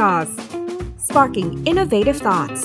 Jaws, sparking innovative thoughts.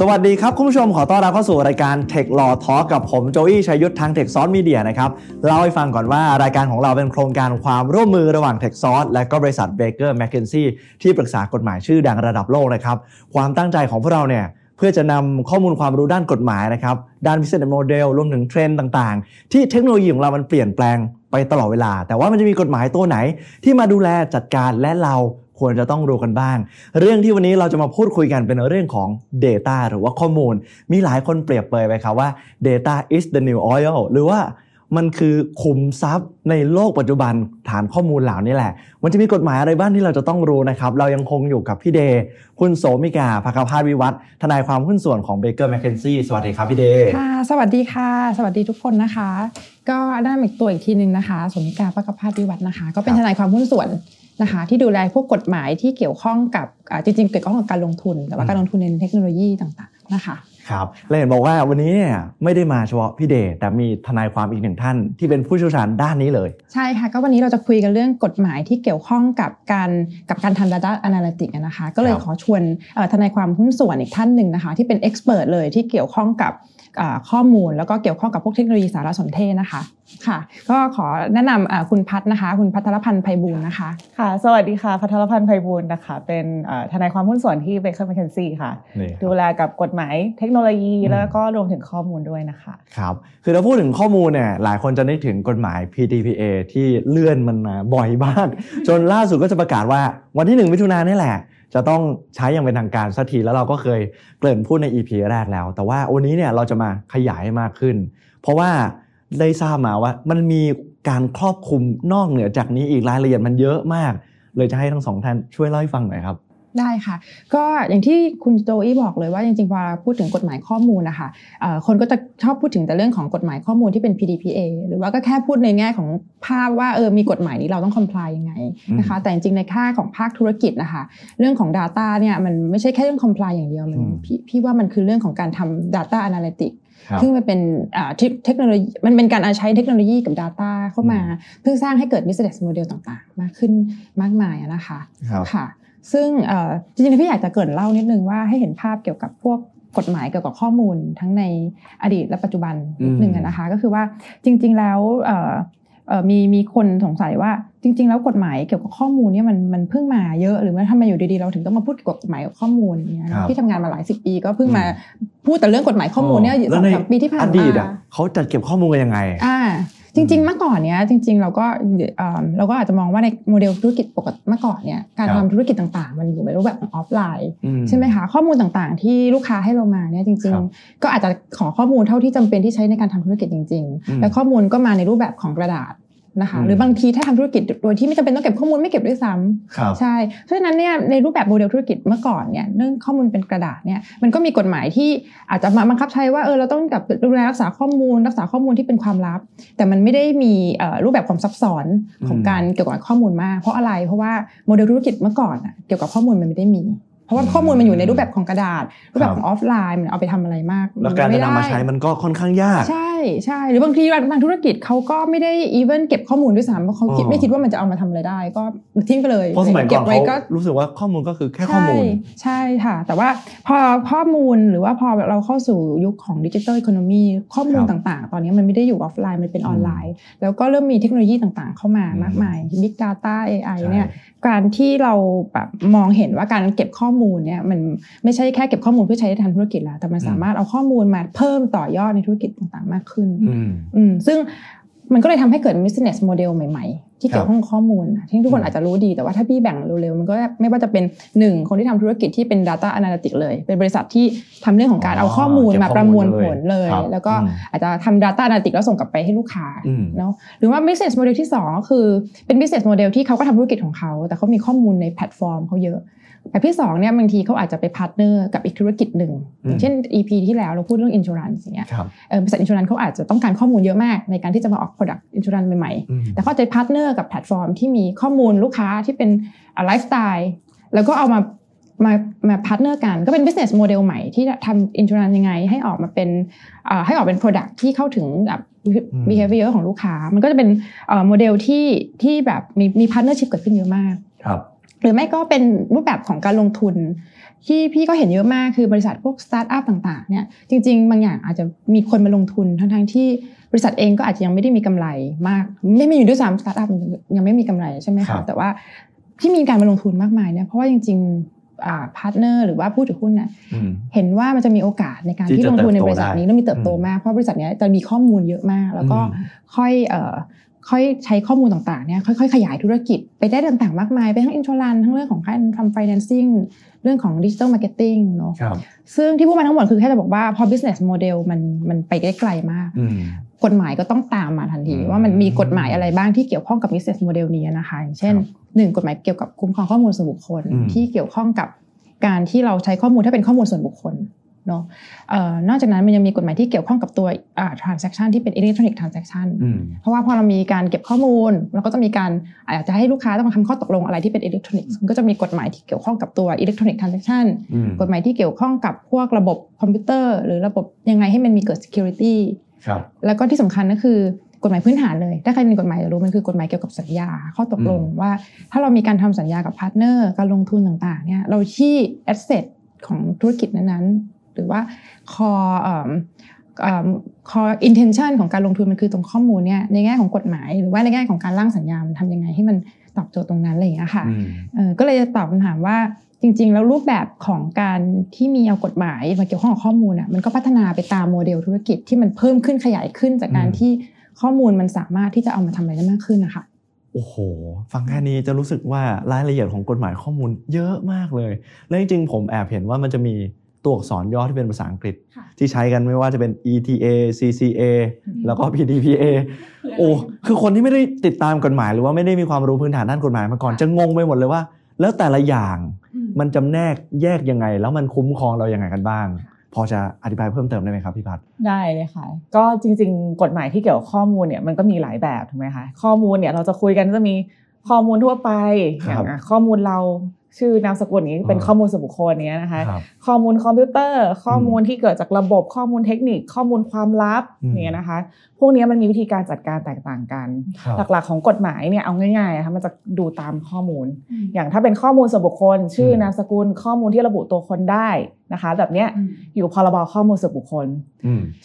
สวัสดีครับคุณผู้ชมขอต้อนรับเข้าสู่รายการ Tech Law Talk กับผมโจอี้ชัยยุทธทาง Tech Source Media นะครับเล่าให้ฟังก่อนว่ารายการของเราเป็นโครงการความร่วมมือระหว่าง Tech Source และก็บริษัท Baker McKenzie ที่ปรึกษากฎหมายชื่อดังระดับโลกนะครับความตั้งใจของพวกเราเนี่ยเพื่อจะนำข้อมูลความรู้ด้านกฎหมายนะครับด้าน business model รวมถึงเทรนด์ต่างๆที่เทคโนโลยีของเรามันเปลี่ยนแปลงไปตลอดเวลาแต่ว่ามันจะมีกฎหมายตัวไหนที่มาดูแลจัดการและเราควรจะต้องรู้กันบ้างเรื่องที่วันนี้เราจะมาพูดคุยกันเป็นเรื่องของ data หรือว่าข้อมูลมีหลายคนเปรียบเปรยไปครับว่า data is the new oil หรือว่ามันคือขุมทรัพย์ในโลกปัจจุบันฐานข้อมูลเหล่านี้แหละมันจะมีกฎหมายอะไรบ้างที่เราจะต้องรู้นะครับเรายังคงอยู่กับพี่เดย์คุณโสมิกาภคภาสวิวัฒน์ทนายความหุ้นส่วนของ Baker McKenzie สวัสดีครับพี่เดย์ค่ะสวัสดีค่ะสวัสดีทุกคนนะคะก็ได้มาอีกตัวอีกทีนึงนะคะโสมิกาภคภาสวิวัฒน์นะคะก็เป็นทนายความหุ้นส่วนนะคะที่ดูแลพวกกฎหมายที่เกี่ยวข้องกับจริงๆเกี่ยวข้องกับการลงทุนแต่ว่าการลงทุนในเทคโนโลยีต่างๆนะคะครับและเห็นบอกว่าวันนี้เนี่ยไม่ได้มาเฉพาะพี่เดชแต่มีทนายความอีกหนึ่งท่านที่เป็นผู้เชี่ยวชาญด้านนี้เลยใช่ค่ะก็วันนี้เราจะคุยกันเรื่องกฎหมายที่เกี่ยวข้องกับการทำ data analytics นะคะก็เลยขอชวนทนายความหุ้นส่วนอีกท่านหนึ่งนะคะที่เป็น expert เลยที่เกี่ยวข้องกับข้อมูลแล้วก็เกี่ยวข้องกับพวกเทคโนโลยีสารสนเทศนะคะค่ะก็ขอแนะนำคุณพัฒนะคะคุณพัฒรพันธ์ไพบูลย์นะคะค่ะสวัสดีค่ะพัฒรพันธ์ไพบูลย์นะคะเป็นทนายความหุ้นส่วนที่ Baker McKenzie ค่ะดูแลกับกฎหมายเทคโนโลยีแล้วก็รวมถึงข้อมูลด้วยนะคะครับคือเราพูดถึงข้อมูลเนี่ยหลายคนจะนึกถึงกฎหมาย PDPA ที่เลื่อนมันมาบ่อยมากจนล่าสุดก็จะประกาศว่าวันที่1มิถุนายนนี่แหละจะต้องใช้อย่างเป็นทางการสักทีแล้วเราก็เคยเกริ่นพูดใน EP แรกแล้วแต่ว่าวันนี้เนี่ยเราจะมาขยายให้มากขึ้นเพราะว่าได้ทราบมาว่ามันมีการครอบคลุมนอกเหนือจากนี้อีกรายละเอียดมันเยอะมากเลยจะให้ทั้งสองท่านช่วยเล่าให้ฟังหน่อยครับได้ค่ะก็อย่างที่คุณโจอี้บอกเลยว่าจริงๆพอพูดถึงกฎหมายข้อมูลนะคะคนก็จะชอบพูดถึงแต่เรื่องของกฎหมายข้อมูลที่เป็น PDPA หรือว่าก็แค่พูดในแง่ของภาพว่ามีกฎหมายนี้เราต้อง comply ยังไงนะคะแต่จริงๆในค่าของภาคธุรกิจนะคะเรื่องของ data เนี่ยมันไม่ใช่แค่เรื่อง comply อย่างเดียวมันพี่ว่ามันคือเรื่องของการทำ data analyticsซึ่งมันเป็นเทคโนโลยีมันเป็นการใช้เทคโนโลยีกับ data เข้ามาเพื่อสร้างให้เกิด business model ต่างๆมากขึ้นมากมายนะคะค่ะซึ่งจริงๆพี่อยากจะเกริ่นเล่านิดนึงว่าให้เห็นภาพเกี่ยวกับพวกกฎหมายเกี่ยวกับข้อมูลทั้งในอดีตและปัจจุบันนิดนึงนะคะก็คือว่าจริงๆแล้วมีคนสงสัยว่าจริงๆแล้วกฎหมายเกี่ยวกับข้อมูลเนี่ยมันเพิ่งมาเยอะหรือว่าทำไมอยู่ดีๆเราถึงต้องมาพูดกฎหมายข้อมูลเนี่ยพี่ทำงานมาหลายสิบปีก็เพิ่งมาพูดแต่เรื่องกฎหมายข้อมูลเนี่ยสองสามปีที่ผ่านมาอดีตเขาจัดเก็บข้อมูลยังไงจริงๆเมื่อก่อนเนี้ยจริงๆเราก็อาจจะมองว่าในโมเดลธุรกิจปกติเมื่อก่อนเนี้ยการทำธุรกิจต่างๆมันอยู่ในรูปแบบของออฟไลน์ใช่ไหมคะข้อมูลต่างๆที่ลูกค้าให้เรามาเนี้ยจริงๆก็อาจจะขอข้อมูลเท่าที่จำเป็นที่ใช้ในการทำธุรกิจจริงๆและข้อมูลก็มาในรูปแบบของกระดาษนะคะหรือบางทีถ้าทำธุรกิจโดยที่ไม่จำเป็นต้องเก็บข้อมูลไม่เก็บด้วยซ้ำใช่เพราะฉะนั้นเนี่ยในรูปแบบโมเดลธุรกิจเมื่อก่อนเนี่ยเรื่องข้อมูลเป็นกระดาษเนี่ยมันก็มีกฎหมายที่อาจจะมาบังคับใช้ว่าเราต้องกับดูแลรักษาข้อมูลที่เป็นความลับแต่มันไม่ได้มีรูปแบบความซับซ้อนของการเกี่ยวกับข้อมูลมากเพราะอะไรเพราะว่าโมเดลธุรกิจเมื่อก่อนเกี่ยวกับข้อมูลมันไม่ได้มีเพราะว่าข้อมูลมันอยู่ในรูปแบบของกระดาษรูปแบบของออฟไลน์มันเอาไปทำอะไรมากแล้วการจะนำมาใช้มันก็ค่อนข้างยากใช่หรือบางทีบางธุรกิจเขาก็ไม่ได้อีเวนเก็บข้อมูลด้วยซ้ำเพราะเขาไม่คิดว่ามันจะเอามาทำอะไรได้ก็ทิ้งไปเลยเพราะสมัยก่อนเขารู้สึกว่าข้อมูลก็คือแค่ข้อมูลใช่ค่ะแต่ว่าพอข้อมูลหรือว่าพอเราเข้าสู่ยุคของดิจิทัลอีโคโนมีข้อมูลต่างๆตอนนี้มันไม่ได้อยู่ออฟไลน์มันเป็นออนไลน์แล้วก็เริ่มมีเทคโนโลยีต่างๆเข้ามามากมาย Big Data AI เนี่ยการที่เราแบบมองเห็นว่าการเก็บข้อมูลเนี่ยมันไม่ใช่แค่เก็บข้อมูลเพื่อใช้ในทางธุรกิจแล้วแต่มันสามารถเอาข้อมูลมาเพิ่มต่อยอดในธุรกิจต่างๆมากขึ้นซึ่งมันก็เลยทำให้เกิด business model ใหม่ๆที่เกี่ยวข้องข้อมูลที่ทุกคนอาจจะรู้ดีแต่ว่าถ้าพี่แบ่งเร็วๆมันก็ไม่ว่าจะเป็น1คนที่ทำธุรกิจที่เป็น data analytic เลยเป็นบริษัทที่ทำเรื่องของการเอาข้อมูลมาประมวลผลเลยแล้วก็อาจจะทำ data analytic แล้วส่งกลับไปให้ลูกค้าเนาะหรือว่า business model ที่2ก็คือเป็น business model ที่เขาก็ทำธุรกิจของเขาแต่เขามีข้อมูลในแพลตฟอร์มเขาเยอะแบบที่2เนี่ยบางทีเขาอาจจะไปพาร์ทเนอร์กับอีกธุรกิจหนึ่งอย่างเช่น EP ที่แล้วเราพูดเรื่อง insurance อย่างเงี้ยบริษัท insurance เขาอาจจะต้องการข้อมูลเยอะมากในการที่จะมาออก product insurance ใหม่ๆแต่เขาจะพาร์ทเนอร์กับแพลตฟอร์มที่มีข้อมูลลูกค้าที่เป็นไลฟ์สไตล์แล้วก็เอามา มาพาร์ทเนอร์กันก็เป็น business model ใหม่ที่ทำ insurance ยังไงให้ออกมาเป็นproduct ที่เข้าถึงแบบ behavior ของลูกค้ามันก็จะเป็นโมเดลที่แบบมี partnership เกิดขึ้นเยอะมากครับหรือไม่ก็เป็นรูปแบบของการลงทุนที่พี่ก็เห็นเยอะมากคือบริษัทพวกสตาร์ทอัพต่างๆเนี่ยจริงๆบางอย่างอาจจะมีคนมาลงทุนทั้งๆที่บริษัทเองก็อาจจะยังไม่ได้มีกำไรมากไม่มีอยู่ด้วยซ้ำสตาร์ทอัพยังไม่มีกำไรใช่ไหมครับแต่ว่าที่มีการมาลงทุนมากมายเนี่ยเพราะว่าจริงๆพาร์ทเนอร์หรือว่าผู้ถือหุ้นน่ะเห็นว่ามันจะมีโอกาสในการที่ลงทุนในบริษัทนี้แล้วมีเติบโตมากเพราะบริษัทนี้จะมีข้อมูลเยอะมากแล้วก็ค่อยใช้ข้อมูลต่างๆเนี่ยค่อยๆขยายธุรกิจไปได้ต่างๆมากมายไปทั้งอินชอรันทั้งเรื่องของการทำไฟแนนซิ่งเรื่องของดิจิทัลมาร์เก็ตติ้งเนาะซึ่งที่พูดมาทั้งหมดคือแค่จะบอกว่าพอ business model มันไปได้ไกลมากกฎหมายก็ต้องตามมาทันทีว่ามันมีกฎหมายอะไรบ้างที่เกี่ยวข้องกับ business model นี้นะคะอย่างเช่น1กฎหมายเกี่ยวกับคุ้มครองข้อมูลส่วนบุคคลที่เกี่ยวข้องกับการที่เราใช้ข้อมูลถ้าเป็นข้อมูลส่วนบุคคลเนาะนอกจากนั้นมันยังมีกฎหมายที่เกี่ยวข้องกับตัวtransaction ที่เป็น electronic transaction เพราะว่าพอเรามีการเก็บข้อมูลเราก็ต้องมีการอาจจะให้ลูกค้าต้องมาทำข้อตกลงอะไรที่เป็น electronic ก็จะมีกฎหมายที่เกี่ยวข้องกับตัว electronic transaction กฎหมายที่เกี่ยวข้องกับพวกระบบคอมพิวเตอร์หรือระบบยังไงให้มันมีเกิด security แล้วก็ที่สำคัญก็คือกฎหมายพื้นฐานเลยถ้าใครมีกฎหมายจะรู้มันคือกฎหมายเกี่ยวกับสัญญาข้อตกลงว่าถ้าเรามีการทำสัญญากับพาร์ทเนอร์การลงทุนต่างๆเนี่ยเราที่ asset ของธุรกิจนั้นๆหรือว่า core intention ของการลงทุนมันคือตรงข้อมูลเนี่ยในแง่ของกฎหมายหรือว่าในแง่ของการร่างสัญญามันทำยังไงให้มันตอบโจทย์ตรงนั้นอะไรอย่างเงี้ยค่ะก็เลยจะตอบคำถามว่าจริงๆแล้วรูปแบบของการที่มีเอากฎหมายมาเกี่ยวข้องกับข้อมูลอ่ะมันก็พัฒนาไปตามโมเดลธุรกิจที่มันเพิ่มขึ้นขยายขึ้นจากการที่ข้อมูลมันสามารถที่จะเอามาทำอะไรได้มากขึ้นนะคะโอ้โหฟังแค่นี้จะรู้สึกว่ารายละเอียดของกฎหมายข้อมูลเยอะมากเลยและจริงๆผมแอบเห็นว่ามันจะมีตัวอักษรย่อที่เป็นภาษาอังกฤษที่ใช้กันไม่ว่าจะเป็น ETA CCA แล้วก็ PDPA โอ้คือคนที่ไม่ได้ติดตามกฎหมายหรือว่าไม่ได้มีความรู้พื้นฐานด้านกฎหมายมาก่อนจะงงไปหมดเลยว่าแล้วแต่ละอย่างมันจำแนกแยกยังไงแล้วมันคุ้มครองเรายังไงกันบ้างพอจะอธิบายเพิ่มเติมได้ไหมครับพี่พัฒน์ได้เลยค่ะก็จริงๆกฎหมายที่เกี่ยวกับข้อมูลเนี่ยมันก็มีหลายแบบถูกไหมคะข้อมูลเนี่ยเราจะคุยกันจะมีข้อมูลทั่วไปอย่างข้อมูลเราชื่อนามสกุลนี้เป็นข้อมูลส่วนบุคคลเนี้ยนะคะข้อมูลคอมพิวเตอร์ข้อมูลที่เกิดจากระบบข้อมูลเทคนิคข้อมูลความลับเนี่ยนะคะพวกนี้มันมีวิธีการจัดการแตกต่างกันหลักๆของกฎหมายเนี่ยเอาง่ายๆนะคะมันจะดูตามข้อมูลอย่างถ้าเป็นข้อมูลส่วนบุคคลชื่อนามสกุลข้อมูลที่ระบุตัวคนได้นะคะแบบเนี้ยอยู่พรบข้อมูลส่วนบุคคล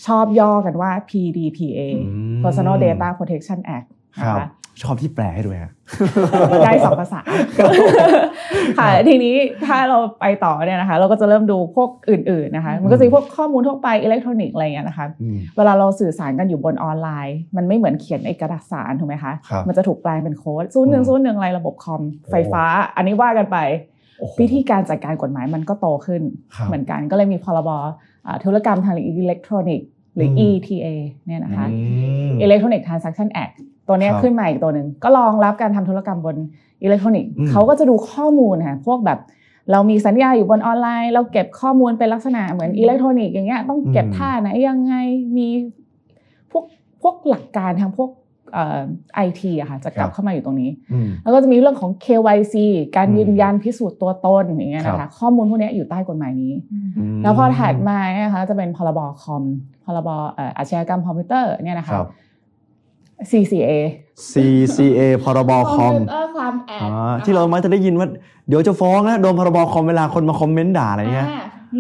ชอบย่อกันว่า PDPA Personal Data Protection Act นะคะชอบที่แปลให้ด้วยได้สองภาษาค่ะทีนี้ถ้าเราไปต่อเนี่ยนะคะเราก็จะเริ่มดูพวกอื่นๆนะคะมันก็จะมีพวกข้อมูลทั่วไปอิเล็กทรอนิกส์อะไรอย่างเงี้ยนะคะเวลาเราสื่อสารกันอยู่บนออนไลน์มันไม่เหมือนเขียนในกระดาษสารถูกไหมคะมันจะถูกแปลงเป็นโค้ด0101อะไรระบบคอมไฟฟ้าอันนี้ว่ากันไปวิธีการจัดการกฎหมายมันก็โตขึ้นเหมือนกันก็เลยมีพรบธุรกรรมทางอิเล็กทรอนิกส์หรือ ETA เนี่ยนะคะ Electronic Transaction Actตัวนี้ขึ้นมาอีกตัวหนึ่งก็รองรับการทำธุรกรรมบนอิเล็กทรอนิกส์เขาก็จะดูข้อมูลค่ะพวกแบบเรามีสัญญาอยู่บนออนไลน์เราเก็บข้อมูลเป็นลักษณะเหมือนอิเล็กทรอนิกส์อย่างเงี้ยต้องเก็บท่าไหนยังไงมีพวกหลักการทางพวกIT อะค่ะจะกลับเข้ามาอยู่ตรงนี้แล้วก็จะมีเรื่องของ KYC การยืนยันพิสูจน์ตัวตนอย่างเงี้ยนะคะข้อมูลพวกนี้อยู่ใต้กฎหมายนี้แล้วพอถัดมานะคะจะเป็นพรบคอมพรบอาชญากรรมคอมพิวเตอร์เนี่ยนะคะCCA พรบคอมที่เรามักจะได้ยินว่าเดี๋ยวจะฟ้องนะโดนพรบคอมเวลาคนมาคอมเมนต์ด่าอะไรเงี้ย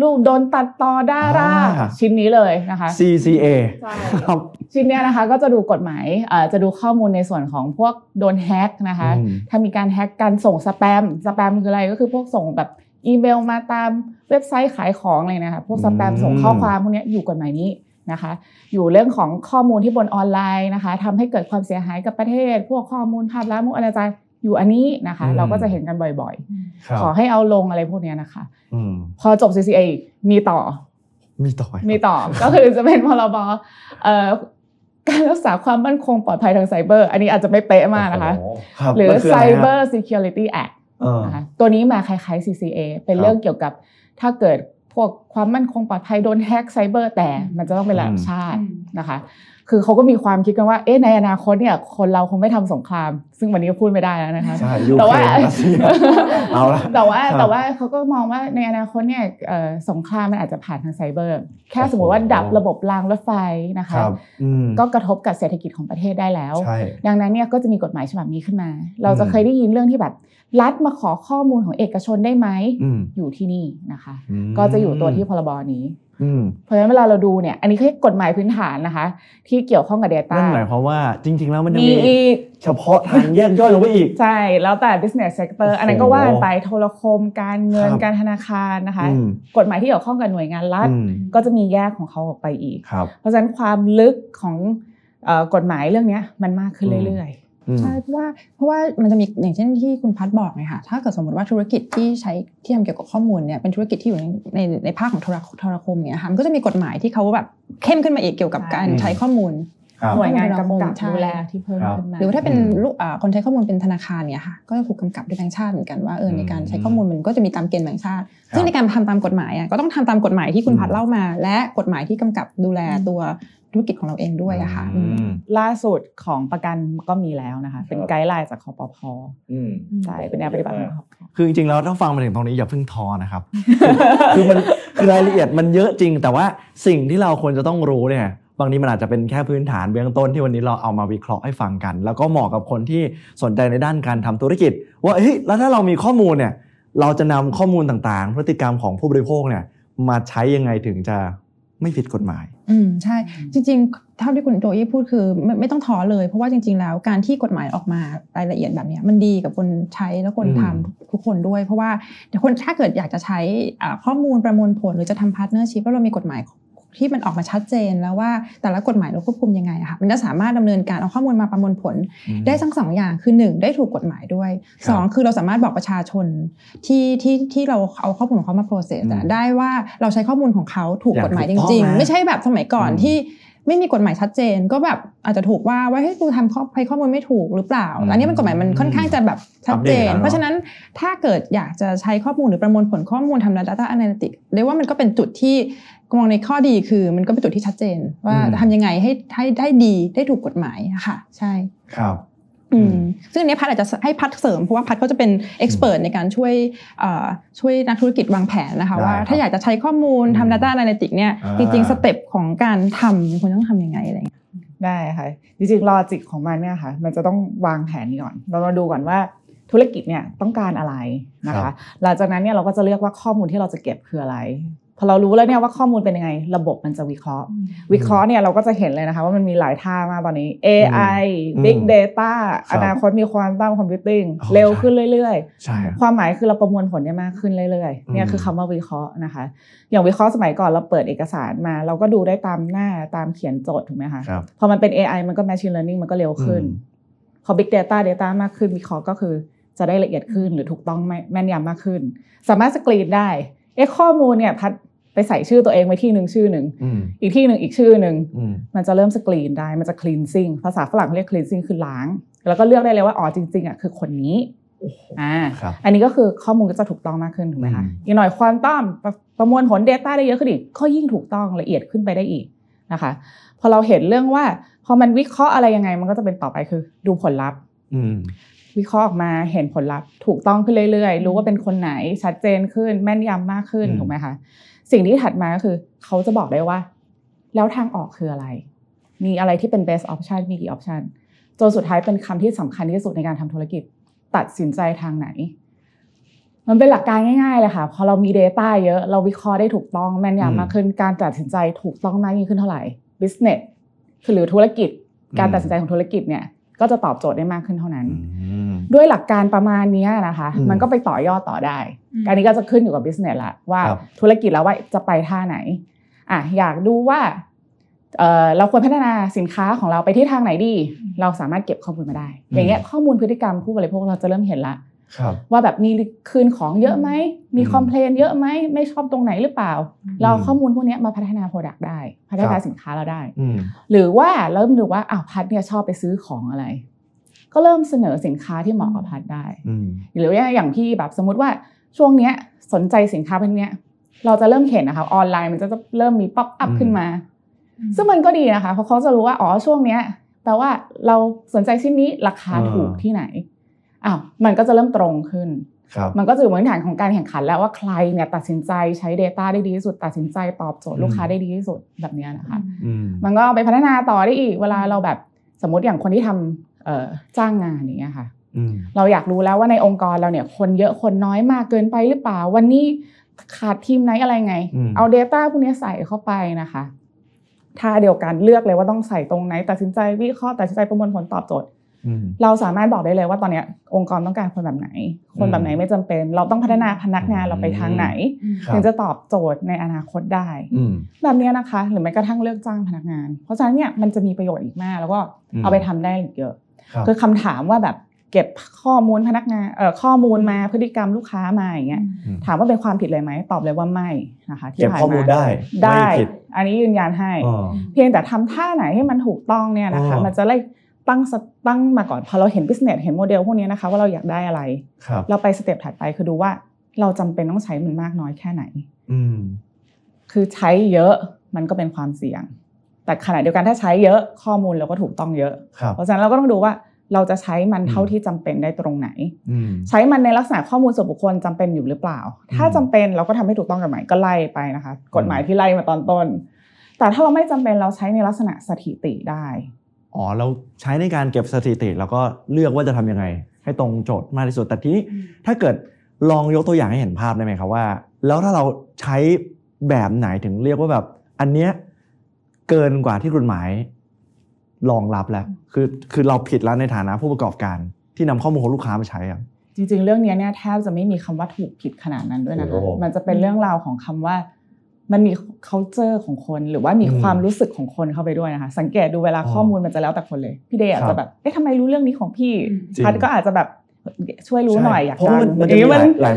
ลูกโดนตัดต่อดาราชิ้นนี้เลยนะคะ CCA ใช่ครับชิ้นเนี้ยนะคะก็จะดูกฎหมายจะดูข้อมูลในส่วนของพวกโดนแฮกนะคะถ้ามีการแฮกการส่งสแปมคืออะไรก็คือพวกส่งแบบอีเมลมาตามเว็บไซต์ขายของอะไรนะคะพวกสแปมส่งข้อความพวกเนี้ยอยู่กฎหมายนี้นะคะอยู่เรื่องของข้อมูลที่บนออนไลน์นะคะทำให้เกิดความเสียหายกับประเทศพวกข้อมูลภาพลับมุกอาจารย์อยู่อันนี้นะคะเราก็จะเห็นกันบ่อยๆขอให้เอาลงอะไรพวกนี้นะคะพอจบ CCA มีต่อก็คือจะเป็นพรบการรักษาความมั่นคงปลอดภัยทางไซเบอร์อันนี้อาจจะไม่เป๊ะมากนะคะหรือ Cyber Security Act นะคะตัวนี้มาคล้ายๆ CCA เป็นเรื่องเกี่ยวกับถ้าเกิดพวกความมั่นคงปลอดภัยโดนแฮกไซเบอร์แต่มันจะต้องเป็นระดับชาตินะคะ คือเขาก็มีความคิดกันว่าเอ๊ะในอนาคตเนี่ยคนเราคงไม่ทำสงครามซึ่งวันนี้ก็พูดไม่ได้แล้วนะคะแต่ว่าเขาก็มองว่าในอนาคตเนี่ยสงครามมันอาจจะผ่านทางไซเบอร์แค่สมมติว่าดับระบบรางรถไฟนะคะก็กระทบกับเศรษฐกิจของประเทศได้แล้วดังนั้นเนี่ยก็จะมีกฎหมายฉบับนี้ขึ้นมาเราจะเคยได้ยินเรื่องที่แบบรัฐมาขอข้อมูลของเอกชนได้ไหมอยู่ที่นี่นะคะก็จะอยู่ตัวที่พรบนี้เพราะฉะนั้นเวลาเราดูเนี่ยอันนี้คือกฎหมายพื้นฐานนะคะที่เกี่ยวข้องกับ Data นั่นหมายความว่าจริงๆแล้วมันจะมีเฉพาะทางแยกย่อยลงไปอีกใช่แล้วแต่ business sector อันนั้นก็ว่าไปโทรคมการเงินการธนาคารนะคะกฎหมายที่เกี่ยวข้องกับหน่วยงานรัฐก็จะมีแยกของเขาออกไปอีกเพราะฉะนั้นความลึกของกฎหมายเรื่องนี้มันมากขึ้นเรื่อยๆใช่เพราะว่ามันจะมีอย่างเช่นที่คุณพัฒบอกไงค่ะถ้าเกิดสมมติว่าธุรกิจที่ใช้ที่ทำเกี่ยวกับข้อมูลเนี่ยเป็นธุรกิจที่อยู่ในภาคของโทรคมเนี่ยค่ะมันก็จะมีกฎหมายที่เขาแบบเข้มขึ้นมาอีกเกี่ยวกับการใช้ข้อมูลหน่วยงานกำกับดูแลที่เพิ่มขึ้นมาหรือว่าถ้าเป็นคนใช้ข้อมูลเป็นธนาคารเนี่ยค่ะก็จะถูกกำกับด้วยแบงก์ชาติเหมือนกันว่าในการใช้ข้อมูลมันก็จะมีตามเกณฑ์แบงก์ชาติซึ่งในการทำตามกฎหมายก็ต้องทำตามกฎหมายที่คุณพัฒเล่ามาและกฎหมายที่กำกับดูแลตัวธุรกิจของเราเองด้วยอะค่ะล่าสุดของประกันก็มีแล้วนะคะเป็นไกด์ไลน์จากคปภ.ใช่เป็นแนวปฏิบัติของคปภ.คือจริงๆแล้วถ้าฟังมาถึงตรงนี้อย่าเพิ่งท้อนะครับคือมันคือรายละเอียดมันเยอะจริงแต่ว่าสิ่งที่เราควรจะต้องรู้เนี่ยบางทีมันอาจจะเป็นแค่พื้นฐานเบื้องต้นที่วันนี้เราเอามาวิเคราะห์ให้ฟังกันแล้วก็เหมาะกับคนที่สนใจในด้านการทำธุรกิจว่าเฮ้ยแล้วถ้าเรามีข้อมูลเนี่ยเราจะนำข้อมูลต่างๆพฤติกรรมของผู้บริโภคเนี่ยมาใช้ยังไงถึงจะไม่ผิดกฎหมายใช่จริงๆเท่าที่คุณโจอี้พูดคือไม่ต้องท้อเลยเพราะว่าจริงๆแล้วการที่กฎหมายออกมารายละเอียดแบบนี้มันดีกับคนใช้และคนทำทุกคนด้วยเพราะว่าคนถ้าเกิดอยากจะใช้ข้อมูลประมวลผลหรือจะทำพาร์ทเนอร์ชิพแล้วเรามีกฎหมายที่มันออกมาชัดเจนแล้วว่าแต่ละกฎหมายเราควบคุมยังไงอะค่ะมันจะสามารถดำเนินการเอาข้อมูลมาประมวลผลได้ทั้งสองอย่างคือ1ได้ถูกกฎหมายด้วย2คือเราสามารถบอกประชาชนที่เราเอาข้อมูลของเขามาโปรเซสได้ว่าเราใช้ข้อมูลของเขาถูกกฎหมายจริงๆไม่ใช่แบบสมัยก่อนที่ไม่มีกฎหมายชัดเจนก็แบบอาจจะถูกว่าเฮ้ยกูทำข้อมูลไม่ถูกหรือเปล่าอันนี้มันกฎหมายมันค่อนข้างจะแบบชัดเจนเพราะฉะนั้นถ้าเกิดอยากจะใช้ข้อมูลหรือประมวลผลข้อมูลทำ data analytics เรียกว่ามันก็เป็นจุดที่มองในข้อดีคือมันก็เป็นจุดที่ชัดเจนว่าทำยังไงให้ได้ดีได้ถูกกฎหมายค่ะใช่ครับซึ่งอันนี้พัดอาจจะให้พัดเสริมเพราะว่าพัดก็จะเป็นเอ็กซ์เพรสในการช่วยนักธุรกิจวางแผนนะคะว่าถ้าอยากจะใช้ข้อมูลทำ data analytics เนี่ยจริงๆสเต็ปของการทำคุณต้องทำยังไงอะไรได้ค่ะจริงๆลอจิกของมันเนี่ยค่ะมันจะต้องวางแผนก่อนเราดูก่อนว่าธุรกิจเนี่ยต้องการอะไรนะคะหลังจากนั้นเนี่ยเราก็จะเลือกว่าข้อมูลที่เราจะเก็บคืออะไรพอเรารู้แล้วเนี่ยว่าข้อมูลเป็นยังไงระบบมันจะวิเคราะห์เนี่ยเราก็จะเห็นเลยนะคะว่ามันมีหลายท่ามากตอนนี้ AI Big Data อนาคตมีQuantum Computing เร็วขึ้นเรื่อยๆความหมายคือเราประมวลผลได้มากขึ้นเรื่อยๆเนี่ยคือคำว่าวิเคราะห์นะคะอย่างวิเคราะห์สมัยก่อนเราเปิดเอกสารมาเราก็ดูได้ตามหน้าตามเขียนโจทย์ถูกไหมคะพอมันเป็น AI มันก็ Machine Learning มันก็เร็วขึ้นพอ Big Data มากขึ้นวิเคราะห์ก็คือจะได้ละเอียดขึ้นหรือถูกต้องแม่นยำมากขึ้นสามารถสกรีนได้ข้อมูลเนี่ยพัดไปใส่ชื่อตัวเองไว้ที่หนึ่งชื่อหนึ่งอีกที่หนึ่งอีกชื่อหนึ่งมันจะเริ่มสกรีนได้มันจะ cleansing ภาษาฝรั่งเรียก cleansing คือล้างแล้วก็เลือกได้เลยว่าอ๋อจริงๆอ่ะคือคนนี้อันนี้ก็คือข้อมูลก็จะถูกต้องมากขึ้นถูกไหมคะอีกหน่อยความต้อมประมวลผล data ได้เยอะขึ้นอีกก็ยิ่งถูกต้องละเอียดขึ้นไปได้อีกนะคะพอเราเห็นเรื่องว่าพอมันวิเคราะห์อะไรยังไงมันก็จะเป็นต่อไปคือดูผลลัพธ์วิเคราะห์ออกมาเห็นผลลัพธ์ถูกต้องขึ้นเรื่อยๆรู้ว่าเป็นคนไหนชัดเจนขึ้นแม่นยำมากขึ้นถูกไหมคะสิ่งที่ถัดมาก็คือเขาจะบอกได้ว่าแล้วทางออกคืออะไรมีอะไรที่เป็น best option มีกี่ option จนสุดท้ายเป็นคำที่สำคัญที่สุดในการทำธุรกิจตัดสินใจทางไหนมันเป็นหลักการง่ายๆเลยค่ะพอเรามี data เยอะเราวิเคราะห์ได้ถูกต้องแม่นยำมากขึ้นการตัดสินใจถูกต้องมากยิ่งขึ้นเท่าไหร่ business หรือธุรกิจการตัดสินใจของธุรกิจเนี่ยก็จะตอบโจทย์ได้มากขึ้นเท่านั้นด้วยหลักการประมาณนี้นะคะมันก็ไปต่อยอดต่อได้การนี้ก็จะขึ้นอยู่กับ business ละว่าธุรกิจแล้วว่าจะไปท่าไหนอยากดูว่าเราควรพัฒนาสินค้าของเราไปที่ทางไหนดีเราสามารถเก็บข้อมูลมาได้อย่างเงี้ยข้อมูลพฤติกรรมผู้บริโภคเราจะเริ่มเห็นละว่าแบบมีคืนของเยอะไหมมีคอมเพลนเยอะไหมไม่ชอบตรงไหนหรือเปล่าเราข้อมูลพวกนี้มาพัฒนา product ได้พัฒนาสินค้าเราได้หรือว่าเริ่มดูว่าพัดเนี่ยชอบไปซื้อของอะไรก็เริ่มเสนอสินค้าที่เหมาะกับพัดได้หรืออย่างที่แบบสมมติว่าช่วงเนี้ยสนใจสินค้าพวกนี้เราจะเริ่มเห็นนะคะออนไลน์มันจะเริ่มมีป๊อปอัพขึ้นมา ซึ่งมันก็ดีนะคะเพราะเขาจะรู้ว่าอ๋อช่วงเนี้ยแปลว่าเราสนใจชิ้นนี้ราคาถูกที่ไหนอ้าวมันก็จะเริ่มตรงขึ้นมันก็จะอยู่บนฐานของการแข่งขันแล้วว่าใครเนี่ยตัดสินใจใช้ data ได้ดีที่สุดตัดสินใจตอบโจทย์ลูกค้าได้ดีที่สุดแบบนี้นะคะมันก็ไปพัฒนาต่อได้อีกเวลาเราแบบสมมติอย่างคนที่ทำจ้างงานอย่างเงี้ยค่ะเราอยากรู้แล้วว่าในองค์กรเราเนี่ยคนเยอะคนน้อยมากเกินไปหรือเปล่าวันนี้ขาดทีมไหนอะไรไงเอา data พวกนี้ใส่เข้าไปนะคะท่าเดียวกันเลือกเลยว่าต้องใส่ตรงไหนตัดสินใจวิเคราะห์ตัดสินใจประมวลผลตอบโจทย์เราสามารถบอกได้เลยว่าตอนนี้องค์กรต้องการคนแบบไหนคนแบบไหนไม่จำเป็นเราต้องพัฒนาพนักงานเราไปทางไหนถึงจะตอบโจทย์ในอนาคตได้แบบนี้นะคะหรือแม้กระทั่งเลือกจ้างพนักงานเพราะฉะนั้นเนี่ยมันจะมีประโยชน์อีกมากแล้วก็เอาไปทำได้อีกเยอะคือคำถามว่าแบบเก็บข้อมูลพนักงานข้อมูลมาพฤติกรรมลูกค้ามาอย่างเงี้ยถามว่าเป็นความผิดเลยไหมตอบเลยว่าไม่นะคะที่ผ่านมาเก็บข้อมูลได้อันนี้ยืนยันให้เพียงแต่ทำท่าไหนให้มันถูกต้องเนี่ยนะคะมันจะไล่ตั้งมาก่อนพอเราเห็น business เห็นโมเดลพวกนี้นะคะว่าเราอยากได้อะไรเราไปสเต็ปถัดไปคือดูว่าเราจำเป็นต้องใช้มันมากน้อยแค่ไหนคือใช้เยอะมันก็เป็นความเสี่ยงแต่ขณะเดียวกันถ้าใช้เยอะข้อมูลเราก็ถูกต้องเยอะเพราะฉะนั้นเราก็ต้องดูว่าเราจะใช้มันเท่าที่จำเป็นได้ตรงไหนใช้มันในลักษณะข้อมูลส่วนบุคคลจำเป็นอยู่หรือเปล่าถ้าจำเป็นเราก็ทำให้ถูกต้องกฎหมายก็ไล่ไปนะคะกฎหมายที่ไล่มาตอนต้นแต่ถ้าเราไม่จำเป็นเราใช้ในลักษณะสถิติได้อ๋อเราใช้ในการเก็บสถิติแล้วก็เลือกว่าจะทำยังไงให้ตรงโจทย์มากที่สุดแต่ทีนี้ถ้าเกิดลองยกตัวอย่างให้เห็นภาพได้ไหมครับว่าแล้วถ้าเราใช้แบบไหนถึงเรียกว่าแบบอันเนี้ยเกินกว่าที่กฎหมายรองรับแล้วคือเราผิดแล้วในฐานะผู้ประกอบการที่นำข้อมูลของลูกค้ามาใช้อ่ะจริงๆเรื่องนี้เนี่ยแทบจะไม่มีคำว่าถูกผิดขนาดนั้นด้วยนะคะมันจะเป็นเรื่องราวของคำว่ามันมี culture ของคนหรือว่ามีความรู้สึกของคนเข้าไปด้วยนะคะสังเกตดูเวลาข้อมูลมันจะแล้วแต่คนเลยพี่เดย์อาจจะแบบเอ๊ะทำไมรู้เรื่องนี้ของพี่พัดก็อาจจะแบบช่วยรู้หน่อยอยากได้มันมีหล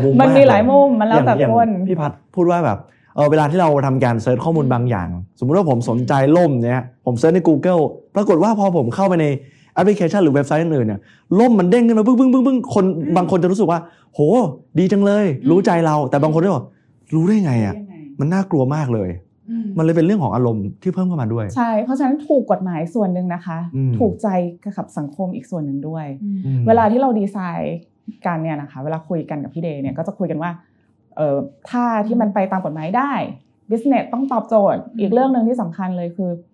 ายมุมมันแล้วแต่คนพี่พัดพูดว่าแบบเวลาที่เราทำการเซิร์ชข้อมูลบางอย่างสมมุติว่าผมสนใจล่มเนี่ยผมเซิร์ชใน Google ปรากฏว่าพอผมเข้าไปในแอปพลิเคชันหรือเว็บไซต์อื่นเนี่ยล่มมันเด้งขึ้นมาบึ้งๆๆคนบางคนจะรู้สึกว่าโหดีจังเลยรู้ใจเราแต่บางคนก็บอกรู้ได้ไงอ่ะมันน่ากลัวมากเลยมันเลยเป็นเรื่องของอารมณ์ที่เพิ่มเข้ามาด้วยใช่เพราะฉะนั้นถูกกฎหมายส่วนหนึ่งนะคะถูกใจกับสังคมอีกส่วนหนึ่งด้วยเวลาที่เราดีไซน์การเนี่ยนะคะเวลาคุยกันกับพี่เดย์เนี่ยก็จะคุยกันว่าถ้าที่มันไปตามกฎหมายได้ business ต้องตอบโจทย์อีกเรื่องนึงที่สำคัญเลยคือ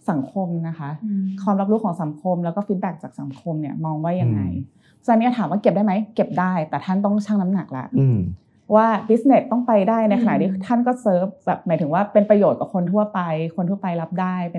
สังคมนะคะความรับรู้ของสังคมแล้วก็ฟีดแบ็กจากสังคมเนี่ยมองว่ายังไงฉะนั้นเนี่ยถามว่าเก็บได้ไหมเก็บได้แต่ท่านต้องชั่งน้ำหนักละว่า business ต้องไปได้ในขณะที่ท่านก็เซิร์ฟแบบหมายถึงว่าเป็นประโยชน์กับคนทั่วไปคนทั่วไปรับได้เ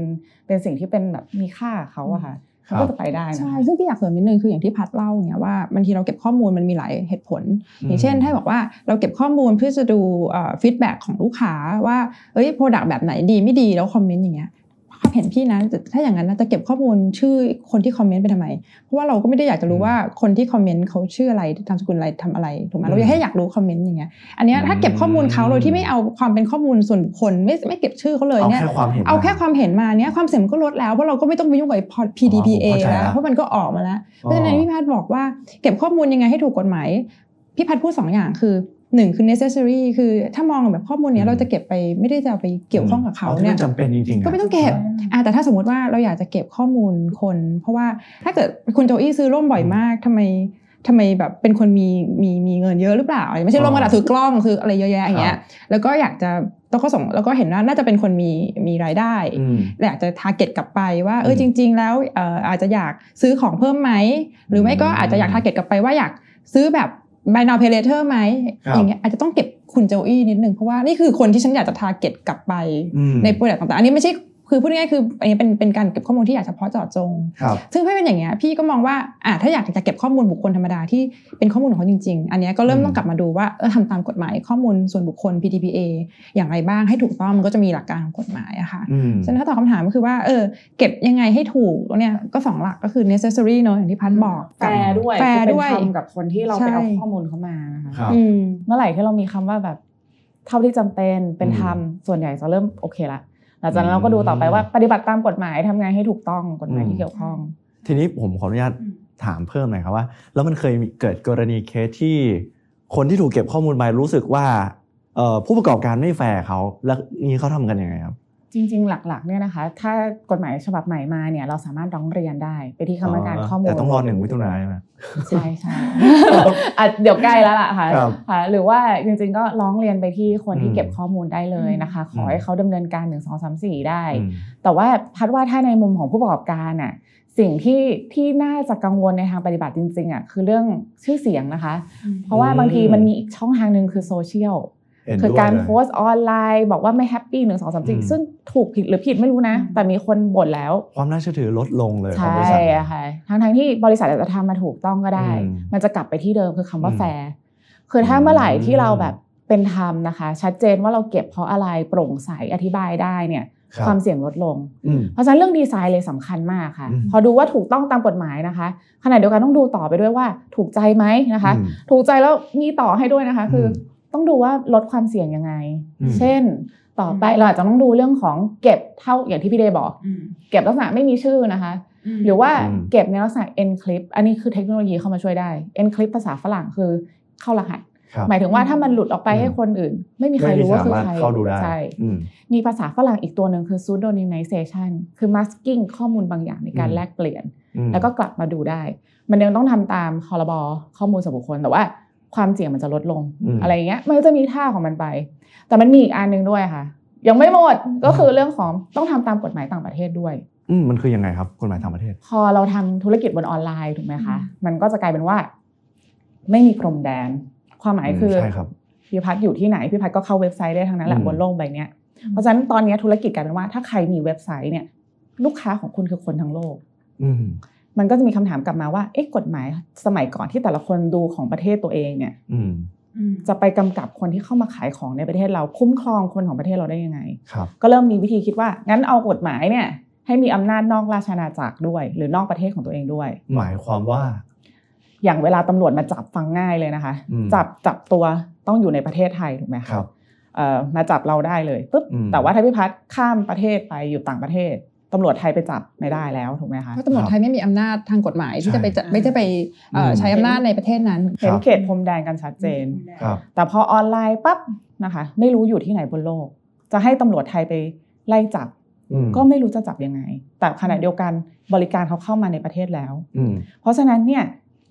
ป็นสิ่งที่เป็นแบบมีค่าเขาอะค่ะเขาก็จะไปได้ใช่ซึ่งที่อยากเสริมนิดนึงคืออย่างที่พัดเล่าเนี่ยว่าบางทีเราเก็บข้อมูลมันมีหลายเหตุผลอย่างเช่นถ้าบอกว่าเราเก็บข้อมูลเพื่อจะดูฟีดแบ็กของลูกค้าว่าเอ้ย product แบบไหนดีไม่ดีแล้วคอมเมนต์อย่างเงี้ยเห็นพี่นะถ้าอย่างนั้นจะเก็บข้อมูลชื่อคนที่คอมเมนต์ไปทำไมเพราะว่าเราก็ไม่ได้อยากจะรู้ว่าคนที่คอมเมนต์เขาชื่ออะไรนามสกุลอะไรทำอะไรถูกไหมเราแค่อยากรู้คอมเมนต์อย่างเงี้ยอันนี้ถ้าเก็บข้อมูลเขาโดยที่ไม่เอาความเป็นข้อมูลส่วนบุคคลไม่เก็บชื่อเขาเลยเนี่ยเอาแค่ความเห็นมาเนี่ยความเสี่ยงก็ลดแล้วเพราะเราก็ไม่ต้องไปยุ่งกับ PDPA แล้วเพราะมันก็ออกมาแล้วเพราะฉะนั้นพี่พัดบอกว่าเก็บข้อมูลยังไงให้ถูกกฎหมายพี่พัดพูดสองอย่างคือ1คือ necessary คือถ้ามองแบบข้อมูลเนี้ยเราจะเก็บไปไม่ได้จะไปเกี่ยวข้องกับเขาเนี่ยจำเป็นจริงๆก็ไม่ต้องเก็บแต่ถ้าสมมุติว่าเราอยากจะเก็บข้อมูลคนเพราะว่าถ้าเกิดคุณโจอี้ซื้อร่มบ่อยมากทำไมแบบเป็นคนมีเงินเยอะหรือเปล่าไม่ใช่ร่มกระดาษถือกล้องคืออะไรเยอะแยะอย่างเงี้ยแล้วก็อยากจะแล้วก็ส่งแล้วก็เห็นว่าน่าจะเป็นคนมีรายได้และอยากจะ target กลับไปว่าจริงๆแล้วอาจจะอยากซื้อของเพิ่มไหมหรือไม่ก็อาจจะอยาก target กลับไปว่าอยากซื้อแบบby now pay later ไหมอย่างเงี้ยอาจจะต้องเก็บคุณโจอี้นิดนึงเพราะว่านี่คือคนที่ฉันอยากจะ target กลับไปในโปรดักต์ต่างๆอันนี้ไม่ใช่คือพูดง่ายๆคืออันนี้เป็นการเก็บข้อมูลที่อยากเฉพาะเจาะจงซึ่งถ้าเป็นอย่างเงี้ยพี่ก็มองว่าถ้าอยากจะเก็บข้อมูลบุคคลธรรมดาที่เป็นข้อมูลของเขาจริงๆอันนี้ก็เริ่มต้องกลับมาดูว่าทำตามกฎหมายข้อมูลส่วนบุคคล PDPA อย่างไรบ้างให้ถูกต้องมันก็จะมีหลักการของกฎหมายอะค่ะฉะนั้นถ้าตอบคำถามก็คือว่าเก็บยังไงให้ถูกเนี่ยก็2หลักก็คือ necessary เนาะอย่างที่พัดบอกแฟร์ด้วยกับคนที่เราไปเอาข้อมูลเข้ามานะคะเมื่อไหร่ที่เรามีคำว่าแบบเท่าที่จำเป็นธรรมส่วนใหญ่จะเริ่มโอเคละหลังจากนั้นเราก็ดูต่อไปว่าปฏิบัติตามกฎหมายทำไงให้ถูกต้องกฎหมายที่เกี่ยวข้องทีนี้ผมขออนุญาตถามเพิ่มหน่อยครับว่าแล้วมันเคยเกิดกรณีเคสที่คนที่ถูกเก็บข้อมูลไปรู้สึกว่าผู้ประกอบการไม่แฟร์เขาแล้วนี้เขาทำกันยังไงครับ จริงๆหลักๆเนี่ยนะคะถ้ากฎหมายฉบับใหม่มาเนี่ยเราสามารถร้องเรียนได้ไปที่คณะกรรมการข้อมูลแต่ต้องรอ1มิถุนายนมั้ยใช่ๆอ่ะเดี๋ยวใกล้แล้วล่ะค่ะค่ะหรือว่าจริงๆก็ร้องเรียนไปที่คนที่เก็บข้อมูลได้เลยนะคะขอให้เขาดำเนินการ1 2 3 4ได้แต่ว่าพัดว่าถ้าในมุมของผู้ประกอบการน่ะสิ่งที่น่าจะกังวลในทางปฏิบัติจริงๆอ่ะคือเรื่องชื่อเสียงนะคะเพราะว่าบางทีมันมีอีกช่องทางนึงคือโซเชียลคือการโพสต์ออนไลน์บอกว่าไม่แฮปปี้1 2 3 4ซึ่งถูกผิดหรือผิดไม่รู้นะแต่มีคนบ่นแล้วความน่าเชื่อถือลดลงเลยของบริษัทใช่ค่ะทั้งที่บริษัทอาจจะทำมาถูกต้องก็ได้มันจะกลับไปที่เดิมคือคำว่าแฟร์คือถ้าเมื่อไหร่ที่เราแบบเป็นธรรมนะคะชัดเจนว่าเราเก็บเพราะอะไรโปร่งใสอธิบายได้เนี่ยความเสี่ยงลดลงเพราะฉะนั้นเรื่องดีไซน์เลยสำคัญมากค่ะพอดูว่าถูกต้องตามกฎหมายนะคะขณะเดียวกันต้องดูต่อไปด้วยว่าถูกใจไหมนะคะถูกใจแล้วมีต่อให้ด้วยนะคะคือต้องดูว่าลดความเสี่ยงยังไงเช่นต่อไปเราอาจจะต้องดูเรื่องของเก็บเท่าอย่างที่พี่เดย์บอกเก็บลักษณะไม่มีชื่อนะคะหรือว่าเก็บในลักษณะ Enclip อันนี้คือเทคโนโลยีเข้ามาช่วยได้ Enclip ภาษาฝรั่งคือเข้ารหัสหมายถึงว่าถ้ามันหลุดออกไปให้คนอื่นไม่มีใครรู้ว่าคือใครใช่มีภาษาฝรั่งอีกตัวนึงคือ Pseudonymization คือ masking ข้อมูลบางอย่างในการแลกเปลี่ยนแล้วก็กลับมาดูได้มันยังต้องทำตามพรบข้อมูลส่วนบุคคลแต่ว่าความเสี่ยงมันจะลดลงอะไรอย่างเงี้ยมันจะมีท่าของมันไปแต่มันมีอีกอันนึงด้วยค่ะยังไม่หมดก็คือเรื่องของต้องทำตามกฎหมายต่างประเทศด้วยมันคือยังไงครับกฎหมายต่างประเทศพอเราทำธุรกิจบนออนไลน์ถูกไหมคะมันก็จะกลายเป็นว่าไม่มีพรมแดนความหมายคือพี่พัดอยู่ที่ไหนพี่พัดก็เข้าเว็บไซต์ได้ทั้งนั้นแหละบนโลกใบนี้เพราะฉะนั้นตอนนี้ธุรกิจกลายเป็นว่าถ้าใครมีเว็บไซต์เนี่ยลูกค้าของคุณคือคนทั้งโลกมันก็จะมีคำถามกลับมาว่าเอ๊ะกฎหมายสมัยก่อนที่แต่ละคนดูของประเทศตัวเองเนี่ยจะไปกำกับคนที่เข้ามาขายของในประเทศเราคุ้มครองคนของประเทศเราได้ยังไงก็เริ่มมีวิธีคิดว่างั้นเอากฎหมายเนี่ยให้มีอำนาจนอกราชอาณาจักรด้วยหรือนอกประเทศของตัวเองด้วยหมายความว่าอย่างเวลาตำรวจมาจับฟังง่ายเลยนะคะจับตัวต้องอยู่ในประเทศไทยถูกไหมครับมาจับเราได้เลยปุ๊บแต่ว่าถ้าพี่พัดข้ามประเทศไปอยู่ต่างประเทศตำรวจไทยไปจับไม่ได้แล้วถูกไหมคะเพราะตำรวจไทยไม่มีอำนาจทางกฎหมายที่จะไปไม่ได้ไปใช้อำนาจในประเทศนั้นเห็นเขตพรมแดนกันชัดเจนแต่พอออนไลน์ปั๊บนะคะไม่รู้อยู่ที่ไหนบนโลกจะให้ตำรวจไทยไปไล่จับก็ไม่รู้จะจับยังไงแต่ขณะเดียวกันบริการเขาเข้ามาในประเทศแล้วเพราะฉะนั้นเนี่ย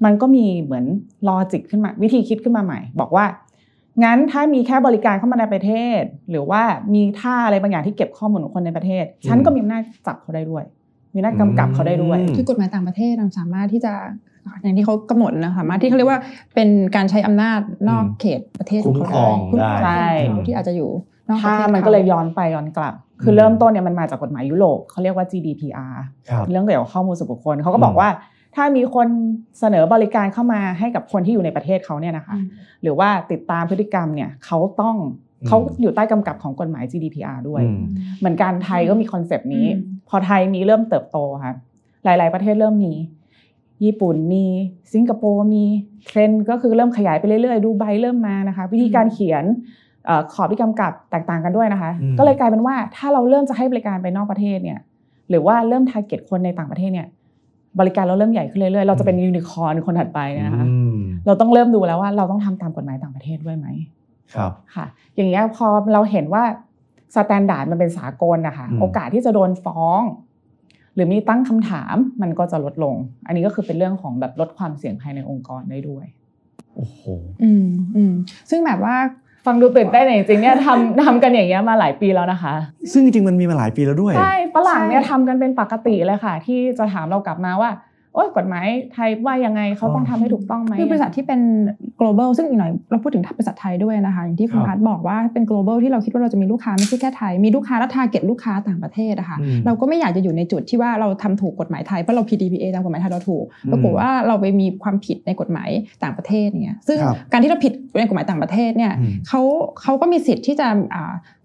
มันก็มีเหมือนลอจิกขึ้นมาวิธีคิดขึ้นมาใหม่บอกว่างั้นถ้ามีแค่บริการเข้ามาในประเทศหรือว่ามีท่าอะไรบางอย่างที่เก็บข้อมูลของคนในประเทศฉันก็มีอำนาจจับเขาได้ด้วยมีอำนาจกำกับเขาได้ด้วยคือกฎหมายต่างประเทศสามารถที่จะอย่างที่เขากำหนดนะสามารถที่เขาเรียกว่าเป็นการใช้อำนาจนอกเขตประเทศของเขาได้ใช่ที่อาจจะอยู่นอกประเทศมันก็เลยย้อนไปย้อนกลับคือเริ่มต้นเนี่ยมันมาจากกฎหมายยุโรปเขาเรียกว่า GDPR เรื่องเกี่ยวกับข้อมูลส่วนบุคคลเขาก็บอกว่าถ้ามีคนเสนอบริการเข้ามาให้กับคนที่อยู่ในประเทศเขาเนี่ยนะคะหรือว่าติดตามพฤติกรรมเนี่ยเขาอยู่ใต้กำกับของกฎหมาย GDPR ด้วยเหมือนกันไทยก็มีคอนเซปต์นี้พอไทยมีเริ่มเติบโตค่ะหลายๆประเทศเริ่มมีญี่ปุ่นมีสิงคโปร์มีเทรนด์ก็คือเริ่มขยายไปเรื่อยๆดูไบเริ่มมานะคะวิธีการเขียนขอบที่กำกับแตกต่างกันด้วยนะคะก็เลยกลายเป็นว่าถ้าเราเริ่มจะให้บริการไปนอกประเทศเนี่ยหรือว่าเริ่มทาร์เก็ตคนในต่างประเทศเนี่ยบริการเราเริ่มใหญ่ขึ้นเรื่อยๆเราจะเป็นยูนิคอร์นคนถัดไปนะคะเราต้องเริ่มดูแล้วว่าเราต้องทำตามกฎหมายต่างประเทศด้วยไหมครับค่ะอย่างเงี้ยพอเราเห็นว่าสแตนดาร์ดมันเป็นสากลนะคะโอกาสที่จะโดนฟ้องหรือมีตั้งคำถามมันก็จะลดลงอันนี้ก็คือเป็นเรื่องของแบบลดความเสี่ยงภายในองค์กรได้ด้วยโอ้โหซึ่งแบบว่าฟังดูตื่นเต้นจริงๆเนี่ยทำกันอย่างเงี้ยมาหลายปีแล้วนะคะซึ่งจริงๆมันมีมาหลายปีแล้วด้วยใช่ฝรั่งเนี่ยทำกันเป็นปกติเลยค่ะที่จะถามเรากลับมาว่าโอ๊ยกฎหมายไทยว่ายังไงเขาต้องทำให้ถูกต้องไหมคือบริษัทที่เป็น global ซึ่งอีกหน่อยเราพูดถึงบริษัทไทยด้วยนะคะอย่างที่คุณพัดบอกว่าเป็น global ที่เราคิดว่าเราจะมีลูกค้าไม่ใช่แค่ไทยมีลูกค้าและ target ลูกค้าต่างประเทศนะคะเราก็ไม่อยากจะอยู่ในจุดที่ว่าเราทำถูกกฎหมายไทยเพราะเรา PDPA ตามกฎหมายไทยเราถูกปรากฏว่าเราไปมีความผิดในกฎหมายต่างประเทศเนี่ยซึ่งการที่เราผิดในกฎหมายต่างประเทศเนี่ยเขาก็มีสิทธิ์ที่จะ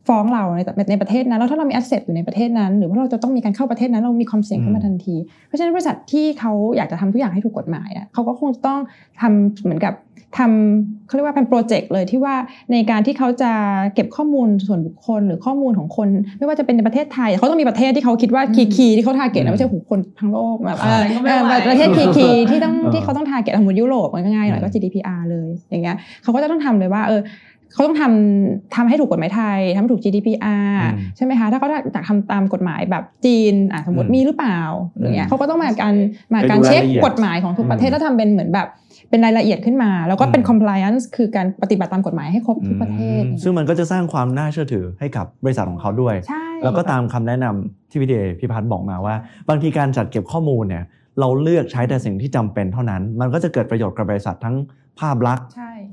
ฟ้องเราในประเทศนั้นแล้วถ้าเรามีแอสเซทอยู่ในประเทศนั้นหรือว่าเราจะต้องมีการเข้าประเทศนั้นเรามีความเสี่ยงขึ้นมาทันทีเพราะฉะนั้นบริษัทที่เขาอยากจะทำทุกอย่างให้ถูกกฎหมายนะเขาก็คงต้องทำเหมือนกับทำเขาเรียกว่าเป็นโปรเจกต์เลยที่ว่าในการที่เขาจะเก็บข้อมูลส่วนบุคคลหรือข้อมูลของคนไม่ว่าจะเป็นในประเทศไทยเขาต้องมีประเทศที่เขาคิดว่าคีย์ที่เขาทาร์เก็ตนะไม่ใช่คนทั้งโลกแบบประเทศคีย์ที่เขาต้องทาร์เก็ตสมมติยุโรปมันก็ง่ายหน่อยก็ GDPR เลยอย่างเงี้ยเขาก็จะต้องทำเลยว่า เขาต้องทำให้ถูกกฎหมายไทยทำให้ถูก GDPR ใช่ไหมคะถ้าเขาอยากทำตามกฎหมายแบบจีนสมมติมีหรือเปล่าอะไรเงี้ยเขาก็ต้องมาการเช็คกฎหมายของทุกประเทศแล้วทำเป็นเหมือนแบบเป็นรายละเอียดขึ้นมาแล้วก็เป็น compliance คือการปฏิบัติตามกฎหมายให้ครบทุกประเทศซึ่งมันก็จะสร้างความน่าเชื่อถือให้กับบริษัทของเขาด้วยแล้วก็ตามคำแนะนำที่พี่พัฒน์บอกมาว่าบางทีการจัดเก็บข้อมูลเนี่ยเราเลือกใช้แต่สิ่งที่จำเป็นเท่านั้นมันก็จะเกิดประโยชน์กับบริษัททั้งภาพลักษณ์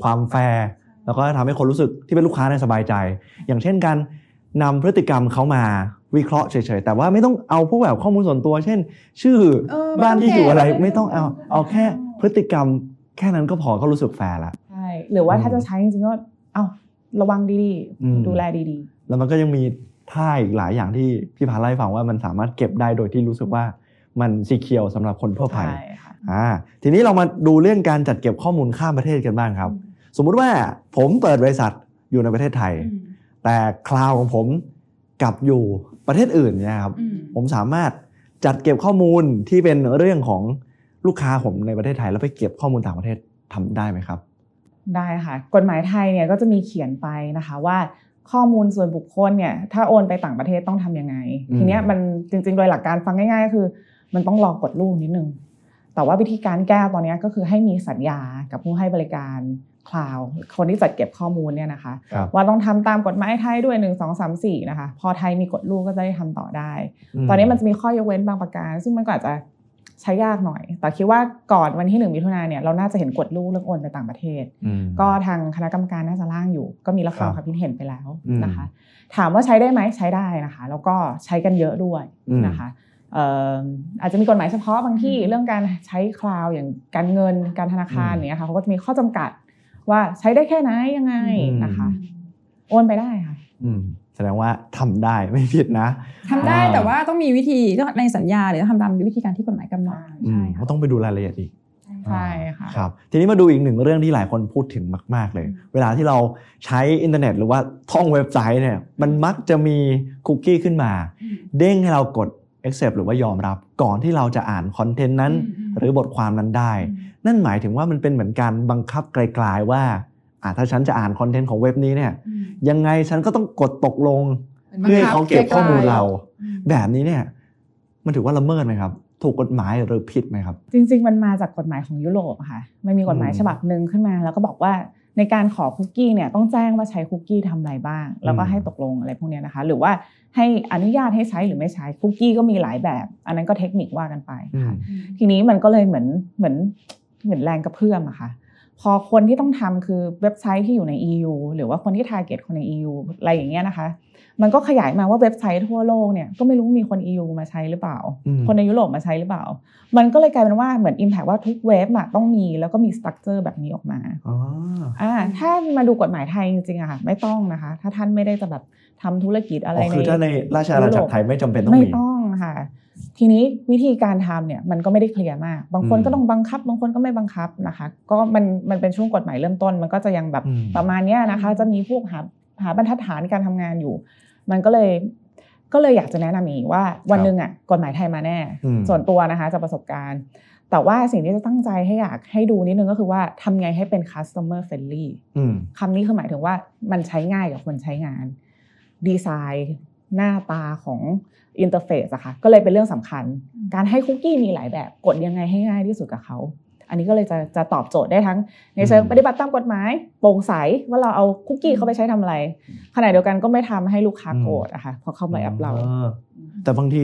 ความแฟร์แล้วก็ทำให้คนรู้สึกที่เป็นลูกค้าสบายใจอย่างเช่นการนำพฤติกรรมเขามาวิเคราะห์เฉยๆแต่ว่าไม่ต้องเอาพวกแบบข้อมูลส่วนตัวเช่นชื่อบ้านที่อยู่อะไรไม่ต้องเอาแค่พฤติกรรมแค่นั้นก็พอเขารู้สึกแฟร์ละใช่หรือว่าถ้าจะใช้จริงๆก็ระวังดีๆดูแลดีๆแล้วมันก็ยังมีท่าอีกหลายอย่างที่พี่พาไล่ฟังว่ามันสามารถเก็บได้โดยที่รู้สึกว่ามันซีเคียวสำหรับคนทั่วไปทีนี้เรามาดูเรื่องการจัดเก็บข้อมูลข้ามประเทศกันบ้างครับสมมุติว่าผมเปิดบริษัทอยู่ในประเทศไทยแต่คลาวด์ของผมกลับอยู่ประเทศอื่นนะครับผมสามารถจัดเก็บข้อมูลที่เป็นเรื่องของลูกค้าผมในประเทศไทยแล้วไปเก็บข้อมูลต่างประเทศทำได้ไหมครับได้ค่ะกฎหมายไทยเนี่ยก็จะมีเขียนไปนะคะว่าข้อมูลส่วนบุคคลเนี่ยถ้าโอนไปต่างประเทศต้องทำยังไงทีเนี้ยมันจริงๆโดยหลักการฟังง่ายๆก็คือมันต้องรอกฎลูกนิดนึงแต่ว่าวิธีการแก้ตอนนี้ก็คือให้มีสัญญากับผู้ให้บริการคลาวด์คนที่จัดเก็บข้อมูลเนี่ยนะคะว่าต้องทำตามกฎหมายไทยด้วย1 2 3 4นะคะพอไทยมีกฎลูกก็จะได้ทำต่อได้ตอนนี้มันจะมีข้อยกเว้นบางประการซึ่งมันก็อาจจะใช้ยากหน่อยแต่คิดว่าก่อนวันที่1 มิถุนายนเนี่ยเราน่าจะเห็นกฎลูกเรื่องโอนไปต่างประเทศก็ทางคณะกรรมการน่าจะร่างอยู่ก็มีรับฟังความคิดเห็นไปแล้วนะคะถามว่าใช้ได้ไหมใช้ได้นะคะแล้วก็ใช้กันเยอะด้วยนะคะอาจจะมีกฎหมายเฉพาะบางที่เรื่องการใช้คลาวด์อย่างการเงินการธนาคารเนี่ยค่ะเขาก็จะมีข้อจำกัดว่าใช้ได้แค่ไหนยังไงนะคะโอนไปได้ค่ะแสดงว่าทำได้ไม่ผิดนะทำได้แต่ว่าต้องมีวิธีในสัญญาหรือทำตามวิธีการที่กฎหมายกำหนดใช่ค่ะต้องไปดูรายละเอียดอีกใช่ค่ะครับทีนี้มาดูอีกหนึ่งเรื่องที่หลายคนพูดถึงมากๆเลยเวลาที่เราใช้อินเทอร์เน็ตหรือว่าท่องเว็บไซต์เนี่ยมันมักจะมีคุกกี้ขึ้นมาเด้งให้เรากด accept หรือว่ายอมรับก่อนที่เราจะอ่านคอนเทนต์นั้นหรือบทความนั้นได้นั่นหมายถึงว่ามันเป็นเหมือนการบังคับไกลๆว่าถ้าฉันจะอ่านคอนเทนต์ของเว็บนี้เนี่ยยังไงฉันก็ต้องกดตกลงเพื่อให้เขาเก็บข้อมูลเราแบบนี้เนี่ยมันถือว่าละเมิดไหมครับถูกกฎหมายหรือผิดไหมครับจริงๆมันมาจากกฎหมายของยุโรปค่ะมันมีกฎหมายฉบับนึงขึ้นมาแล้วก็บอกว่าในการขอคุกกี้เนี่ยต้องแจ้งว่าใช้คุกกี้ทำอะไรบ้างแล้วก็ให้ตกลงอะไรพวกนี้นะคะหรือว่าให้อนุญาตให้ใช้หรือไม่ใช้คุกกี้ก็มีหลายแบบอันนั้นก็เทคนิคว่ากันไปค่ะทีนี้มันก็เลยเหมือนแรงกระเพื่อมอะค่ะพอคนที่ต้องทำคือเว็บไซต์ที่อยู่ใน EU หรือว่าคนที่ทาร์เก็ตคนใน EU อะไรอย่างเงี้ยนะคะมันก็ขยายมาว่าเว็บไซต์ทั่วโลกเนี่ยก็ไม่รู้มีคน EU มาใช้หรือเปล่าคนในยุโรปมาใช้หรือเปล่ามันก็เลยกลายเป็นว่าเหมือน impact ว่าทุกเว็บอะต้องมีแล้วก็มี structure แบบนี้ออกมาถ้ามาดูกฎหมายไทยจริงๆอะค่ะไม่ต้องนะคะถ้าท่านไม่ได้จะแบบทำธุรกิจอะไรในคือถ้าในราชอาณาจักรไทยไม่จำเป็นต้องมีไม่ต้องค่ะทีนี้วิธีการทำเนี่ยมันก็ไม่ได้เคลียร์มากบางคนก็ต้องบังคับบางคนก็ไม่บังคับนะคะก็มันเป็นช่วงกฎหมายเริ่มต้นมันก็จะยังแบบประมาณนี้นะคะจะมีพวกหาบรรทัดฐานการทำงานอยู่มันก็เลยอยากจะแนะนำอีกว่าวันนึงอ่ะกฎหมายไทยมาแน่ส่วนตัวนะคะจากประสบการณ์แต่ว่าสิ่งที่จะตั้งใจให้อยากให้ดูนิดนึงก็คือว่าทำไงให้เป็น customer friendly คำนี้คือหมายถึงว่ามันใช้ง่ายกับคนใช้งานดีไซน์หน้าตาของอินเทอร์เฟซอะค่ะก็เลยเป็นเรื่องสำคัญการให้คุกกี้มีหลายแบบกดยังไงให้ง่ายที่สุดกับเขาอันนี้ก็เลยจะตอบโจทย์ได้ทั้งในเชิงปฏิบัติตามกฎหมายโปร่งใสว่าเราเอาคุกกี้เขาไปใช้ทำอะไรขณะเดียวกันก็ไม่ทำให้ลูกค้าโกรธอะค่ะพอเข้ามาแอปเราแต่บางที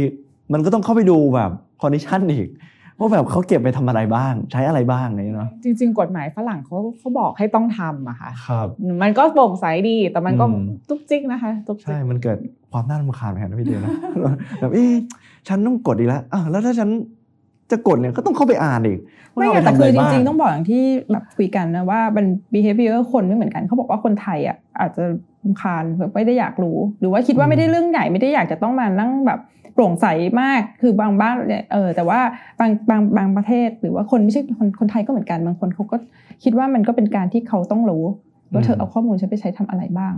มันก็ต้องเข้าไปดูแบบคอนดิชันอีกว่าแบบเขาเก็บไปทำอะไรบ้างใช้อะไรบ้างเนี่ยเนาะจริงๆกฎหมายฝรั่งเขาบอกให้ต้องทำอะค่ะครับมันก็โปร่งใสดีแต่มันก็ตุ๊กจิกนะคะตุ๊กจิกใช่มันเกิดความน่ารำคาญแทนพี่เดียนะแบบฉันต้องกดอีกแล้วแล้วถ้าฉันจะกดเนี่ยก็ต้องเข้าไปอ่านอีกไม่แต่คือจริงๆต้องบอกอย่างที่แบบคุยกันนะว่ามัน behavior คนไม่เหมือนกันเขาบอกว่าคนไทยอ่ะอาจจะรำคาญไม่ได้อยากรู้หรือว่าคิดว่าไม่ได้เรื่องใหญ่ไม่ได้อยากจะต้องมานั่งแบบโปร่งใสมากคือบางบ้านแต่ว่าบางประเทศหรือว่าคนไม่ใช่คนไทยก็เหมือนกันบางคนเขาก็คิดว่ามันก็เป็นการที่เขาต้องรู้ว่าเธอเอาข้อมูลฉันไปใช้ทำอะไรบ้าง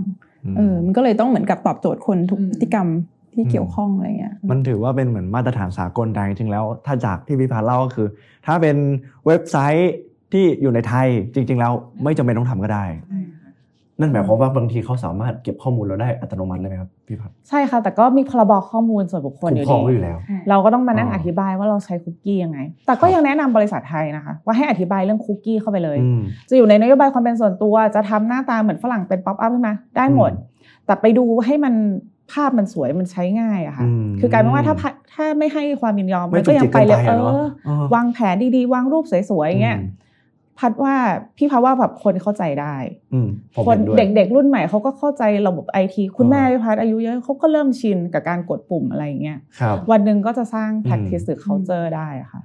มันก็เลยต้องเหมือนกับตอบโจทย์คนทุกพฤติกรรมที่เกี่ยวข้องอะไรเงี้ยมันถือว่าเป็นเหมือนมาตรฐานสากลแต่จริงๆแล้วถ้าจากที่พี่พาเล่าก็คือถ้าเป็นเว็บไซต์ที่อยู่ในไทยจริงๆแล้วไม่จำเป็นต้องทำก็ได้ นั่นหมายความว่าบางทีเขาสามารถเก็บข้อมูลเราได้อัตโนมัติเลยไหมครับพี่พัดใช่ค่ะแต่ก็มีพรบข้อมูลส่วนบุคคลอยู่แล้วเราก็ต้องมานั่งอธิบายว่าเราใช้คุกกี้ยังไงแต่ก็ยังแนะนำบริษัทไทยนะคะว่าให้อธิบายเรื่องคุกกี้เข้าไปเลยจะอยู่ในนโยบายความเป็นส่วนตัวจะทำหน้าตาเหมือนฝรั่งเป็นป๊อปอัพขึ้นมาได้หมดแต่ไปดูให้มันภาพมันสวยมันใช้ง่ายอะค่ะคือกลายเป็นว่าถ้าไม่ให้ความยินยอมมันก็ยังไปเลยเออวางแผนดีๆวางรูปสวยๆอย่างเงี้ยพัดว่าพี่พาว่าแบบคนเข้าใจได้คนเด็กรุ่นใหม่เขาก็เข้าใจระบบไอทีคุณแม่พี่พัดอายุเยอะเขาก็เริ่มชินกับการกดปุ่มอะไรอย่างเงี้ยวันหนึ่งก็จะสร้าง practice หรือ culture ได้ค่ะ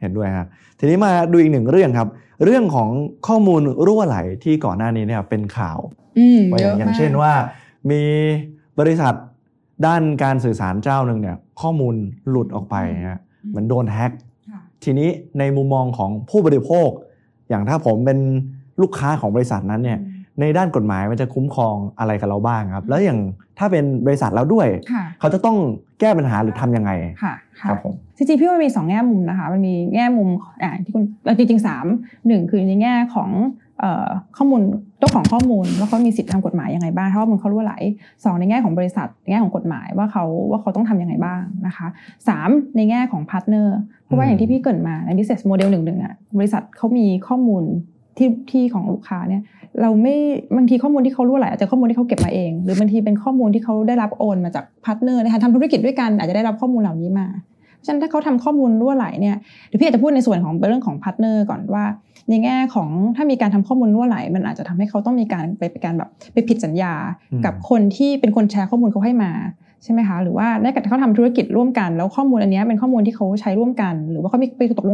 เห็นด้วยฮะทีนี้มาดูอีกหนึ่งเรื่องครับเรื่องของข้อมูลรั่วไหลที่ก่อนหน้านี้เนี่ยเป็นข่าวอย่างเช่นว่ามีบริษัทด้านการสื่อสารเจ้าหนึ่งเนี่ยข้อมูลหลุดออกไปฮะเหมือนโดนแฮกทีนี้ในมุมมองของผู้บริโภคอย่างถ้าผมเป็นลูกค้าของบริษัทนั้นเนี่ยในด้านกฎหมายมันจะคุ้มครองอะไรกับเราบ้างครับแล้วอย่างถ้าเป็นบริษัทเราด้วยเขาจะต้องแก้ปัญหาหรือทํำยังไงครับผมจริงๆพี่มันมี2แง่มุมนะคะมันมีแง่มุมที่คุณจริงๆ3 1คือในแง่ของข้อมูลเจ้าของข้อมูลว่าเขามีสิทธิ์ทำกฎหมายยังไงบ้างถ้าว่ามันเขารั่วไหล2ในแง่ของบริษัทในแง่ของกฎหมายว่าเขาต้องทำยังไงบ้างนะคะ3ในแง่ของพาร์ทเนอร์เพราะว่าอย่างที่พี่เกริ่นมาใน business model 1อ่ะบริษัทเขามีข้อมูลที่ของลูกค้าเนี่ยเราไม่บางทีข้อมูลที่เขารั่วไหลอาจจะข้อมูลที่เขาเก็บมาเองหรือบางทีเป็นข้อมูลที่เขาได้รับโอนมาจากพาร์ทเนอร์นะคะทำธุรกิจด้วยกันอาจจะได้รับข้อมูลเหล่านี้มาฉะนั้นถ้าเขาทำข้อมูลรั่วไหลเนี่ยเดี๋ยวพี่อาจจะพูดในส่วนของเรื่องของพาร์ทเนอร์ก่อนว่าในแง่ของถ้ามีการทำข้อมูลรั่วไหลมันอาจจะทำให้เขาต้องมีการไปการแบบไปผิดสัญญากับคนที่เป็นคนแชร์ข้อมูลเขาให้มาใช่ไหมคะหรือว่าในการเขาทำธุรกิจร่วมกันแล้วข้อมูลอันนี้เป็นข้อมูลที่เขาใช้ร่วมกันหรือว่าเขาไปตกล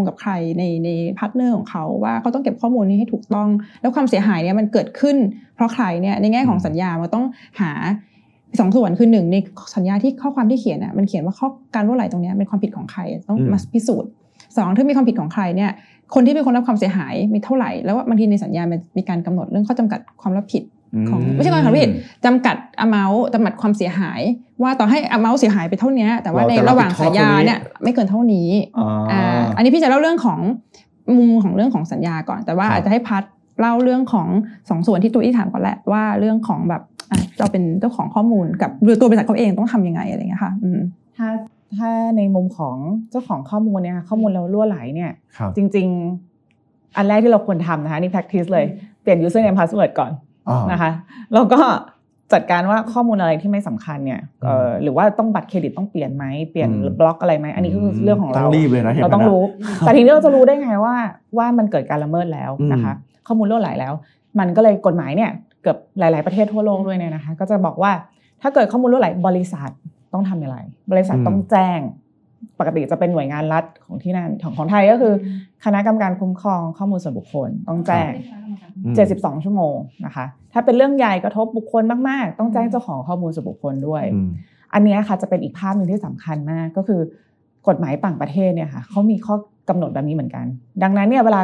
งกับใครในพาร์ทเนอร์ของเขาว่าเขาต้องเก็บข้อมูลนี้ให้ถูกต้องแล้วความเสียหายเนี่ยมันเกิดขึ้นเพราะใครเนี่ยในแง่ของสัญญามันต้องหา2ส่วนคือ1ในสัญญาที่ข้อความที่เขียนอ่ะมันเขียนว่าข้อการรั่วไหลตรงนี้เป็นความผิดของใครต้องมาพิสูจน์2ถ้ามีความผิดของใครเนี่ยคนที่เป็นคนรับความเสียหายมีเท่าไหร่แล้วบางทีในสัญญามันมีการกำหนดเรื่องข้อจำกัดความรับผิดของไม่ใช่ความรับผิดจำกัด amount จำกัดความเสียหายว่าต่อให้ amount เสียหายไปเท่านี้แต่ว่าในระหว่างสัญญาเนี่ยไม่เกินเท่านี้อันนี้พี่จะเล่าเรื่องของมุมของเรื่องของสัญญาก่อนแต่ว่าอาจจะให้พัดเล่าเรื่องของ2ส่วนที่ตัวที่ถามก่อนแหละว่าเรื่องของแบบเราเป็นเจ้าของข้อมูลกับหรือตัวบริษัทเขาเองต้องทำยังไงอะไรเงี้ยค่ะถ้าในมุมของเจ้าของข้อมูลเนี่ยข้อมูลเรารั่วไหลเนี่ยจริงๆอันแรกที่เราควรทำนะคะนี่ practice เลยเปลี่ยน username password ก่อนนะคะแล้วก็จัดการว่าข้อมูลอะไรที่ไม่สำคัญเนี่ยหรือว่าต้องบัตรเครดิตต้องเปลี่ยนไหมเปลี่ยนบล็อกอะไรไหมอันนี้ก็คือเรื่องของเราเราต้องรู้แต่ทีนี้เราจะรู้ได้ไงว่ามันเกิดการละเมิดแล้วนะคะข้อมูลรั่วไหลแล้วมันก็เลยกฎหมายเนี่ยเกือบหลายๆประเทศทั่วโลกด้วยเนี่ยนะคะก็จะบอกว่าถ้าเกิดข้อมูลรั่วไหลบริษัทต้องทำอย่างไรบริษัทต้องแจ้งปกติจะเป็นหน่วยงานรัฐของที่นั่นของไทยก็คือคณะกรรมการคุ้มครองข้อมูลส่วนบุคคลต้องแจ้ง72ชั่วโมงนะคะถ้าเป็นเรื่องใหญ่กระทบบุคคลมากๆต้องแจ้งเจ้าของข้อมูลส่วนบุคคลด้วยอันนี้ค่ะจะเป็นอีกภาพหนึ่งที่สำคัญมากก็คือกฎหมายต่างประเทศเนี่ยค่ะเขามีข้อกำหนดแบบนี้เหมือนกันดังนั้นเนี่ยเวล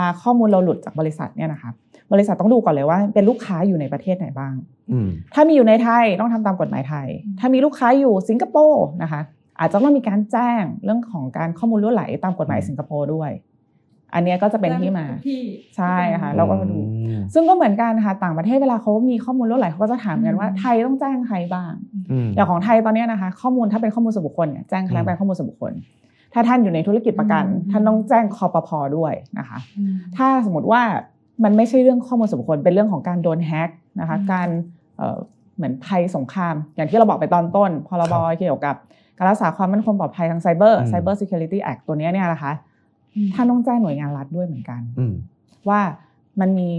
าข้อมูลเราหลุดจากบริษัทเนี่ยนะคะบริษัทต้องดูก่อนเลยว่าเป็นลูกค้าอยู่ในประเทศไหนบ้างถ้ามีอยู่ในไทยต้องทำตามกฎหมายไทยถ้ามีลูกค้าอยู่สิงคโปร์นะคะอาจจะต้องมีการแจ้งเรื่องของการข้อมูลรั่วไหลตามกฎหมายสิงคโปร์ด้วยอันนี้ก็จะเป็นที่มาใช่ค่ะเราก็มาดูซึ่งก็เหมือนกันค่ะต่างประเทศเวลาเขามีข้อมูลรั่วไหลเขาก็จะถามกันว่าไทยต้องแจ้งใครบ้างอย่างของไทยตอนนี้นะคะข้อมูลถ้าเป็นข้อมูลส่วนบุคคลเนี่ยแจ้งคณะกรรมการข้อมูลส่วนบุคคลถ้าท่านอยู่ในธุรกิจประกันท่านต้องแจ้งคปภ.ด้วยนะคะถ้าสมมติว่ามันไม่ใช่เรื่องข้อมูลส่วนบุคคลเป็นเรื่องของการโดนแฮกนะคะการเหมือนภัยสงครามอย่างที่เราบอกไปตอนต้นพรบ.เกี่ยวกับการรักษาความมั่นคงปลอดภัยทางไซเบอร์ Cyber Security Act ตัวนี้เนี่ยนะคะท่านต้องแจ้งหน่วยงานรัฐด้วยเหมือนกันว่ามันมี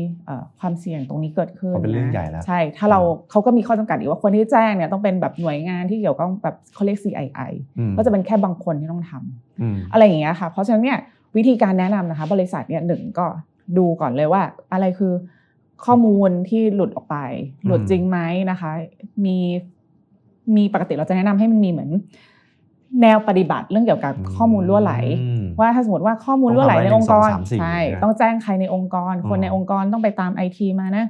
ความเสี่ยงตรงนี้เกิดขึ้นเป็นเรื่องใหญ่แล้วใช่ถ้าเขาก็มีข้อจำกัดอีกว่าคนที่แจ้งเนี่ยต้องเป็นแบบหน่วยงานที่เกี่ยวกับแบบเขาเรียก CII ก็จะเป็นแค่บางคนที่ต้องทำอะไรอย่างเงี้ยค่ะเพราะฉะนั้นเนี่ยวิธีการแนะนำนะคะบริษัทเนี่ย1ก็ดูก่อนเลยว่าอะไรคือข้อมูลที่หลุดออกไปหลุดจริงไหมนะคะมีปกติเราจะแนะนำให้มันมีเหมือนแนวปฏิบัติเรื่องเกี่ยวกับข้อมูลรั่วไหลว่าถ้าสมมติว่าข้อมูลรั่วไหลในองค์กรใช่ต้องแจ้งใครในองค์กรคนในองค์กรต้องไปตามไอทีมานะ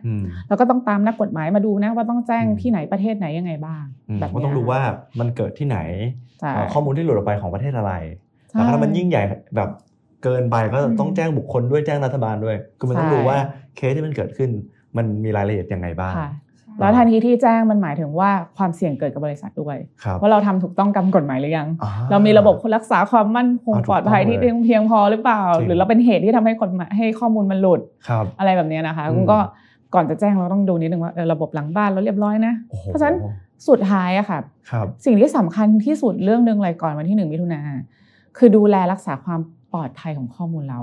แล้วก็ต้องตามนักกฎหมายมาดูนะว่าต้องแจ้งที่ไหนประเทศไหนยังไงบ้างแบบต้องดูว่ามันเกิดที่ไหนข้อมูลที่หลุดออกไปของประเทศอะไรแล้วมันยิ่งใหญ่แบบ เกินไปก็ต้องแจ้งบุคคลด้วยแจ้งรัฐบาลด้วยคือมันต้องดูว่าเคสที่มันเกิดขึ้นมันมีรายละเอียดยังไงบ้างแล้วทันทีที่แจ้งมันหมายถึงว่าความเสี่ยงเกิดกับบริษัทด้วยว่าเราทำถูกต้องตามกฎหมายหรือยังเรามีระบบรักษาความมั่นคงปลอดภัยที่เพียงพอหรือเปล่าหรือเราเป็นเหตุที่ทำให้กฎหมายให้ข้อมูลมันหลุดอะไรแบบนี้นะคะก็ก่อนจะแจ้งเราต้องดูนิดนึงว่าระบบหลังบ้านเราเรียบร้อยนะเพราะฉะนั้นสุดท้ายอะค่ะสิ่งที่สำคัญที่สุดเรื่องนึงเลยก่อนวันที่1มิถุนายนคือดูแลรักษาความปลอดภัยของข้อมูลเร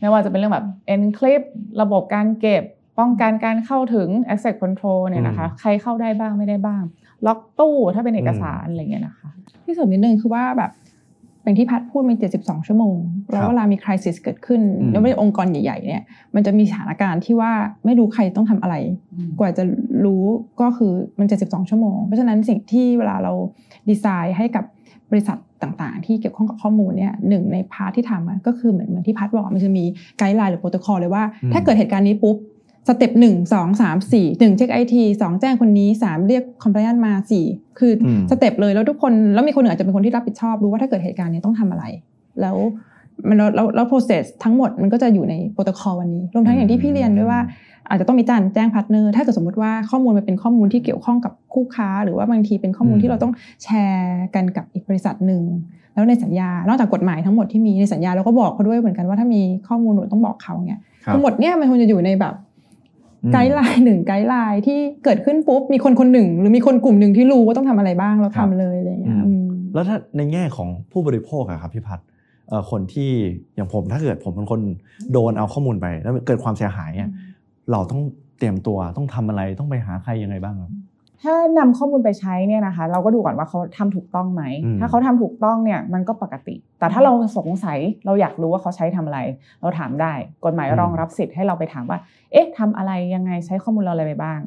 าไม่ว่าจะเป็นเรื่องแบบ Enclip ระบบการเก็บป้องกันการเข้าถึง access control เนี่ยนะคะใครเข้าได้บ้างไม่ได้บ้างล็อกตู้ถ้าเป็นเอกสารอะไรเงี้ยนะคะที่สำคัญนิดนึงคือว่าแบบอย่างที่พัดพูดมี72ชั่วโมงแล้วเวลามี crisis เกิดขึ้นแล้วในองค์กรใหญ่ๆเนี่ยมันจะมีสถานการณ์ที่ว่าไม่รู้ใครต้องทำอะไรกว่าจะรู้ก็คือมัน72ชั่วโมงเพราะฉะนั้นสิ่งที่เวลาเราดีไซน์ให้กับบริษัทต่างๆที่เกี่ยวข้องกับข้อมูลเนี่ยหนึ่งในพาร์ทที่ทำก็คือเหมือนที่พัดบอกมันจะมีไกด์ไลน์หรือโปรโตคอลเลยว่าถ้าเกิดเหตุการณ์นี้ปุ๊บสเต็ป1 2 3 4 1เช็ค IT 2แจ้งคนนี้3เรียกคอมพลายแอนซ์มา4คือสเต็ปเลยแล้วทุกคนแล้วมีคนอาจจะเป็นคนที่รับผิดชอบรู้ว่าถ้าเกิดเหตุการณ์นี้ต้องทำอะไรแล้วมันแล้วโปรเซสทั้งหมดมันก็จะอยู่ในโปรโตคอลวันนี้รวมทั้งอย่างที่พี่เรียนด้วยว่าอาจจะต้องมีการแจ้งพาร์ทเนอร์ถ้าเกิดสมมติว่าข้อมูลมันเป็นข้อมูลที่เกี่ยวข้องกับคู่ค้าหรือว่าบางทีเป็นข้อมูลที่เราต้องแชร์กันกับอีกบริษัทนึงแล้วในสัญญานอกจากกฎหมายทั้งหมดที่มีในสัญญาเราก็บอกเขาด้วยเหมือนกันว่าถ้ามีข้อมูลหนูต้องบอกเขาเงี้ยทั้งหมดเนี่ยมันควรจะอยู่ในแบบไกด์ไลน์1ไกด์ไลน์ที่เกิดขึ้นปุ๊บมีคนๆหนึ่งหรือมีคนกลุ่มหนึ่งที่รู้ว่าต้องทำอะไรบ้างเราทำเลยอะไรอย่างเงี้ยแล้วถ้าในแง่ของผู้บริโภคอะครับพี่พัดคนที่อย่างผมถ้าเกิดผมเป็นคนโดนเอาข้อมูลไปแล้วเกิดความเสียหายเนี่ยเราต้องเตรียมตัวต้องทำอะไรต้องไปหาใครยังไงบ้างครับถ้านำข้อมูลไปใช้เนี่ยนะคะเราก็ดูก่อนว่าเขาทำถูกต้องไหมถ้าเขาทำถูกต้องเนี่ยมันก็ปกติแต่ถ้าเราสงสัยเราอยากรู้ว่าเขาใช้ทำอะไรเราถามได้กฎหมายรองรับสิทธิ์ให้เราไปถามว่าเอ๊ะทำอะไรยังไงใช้ข้อมูลเราอะไรไปบ้า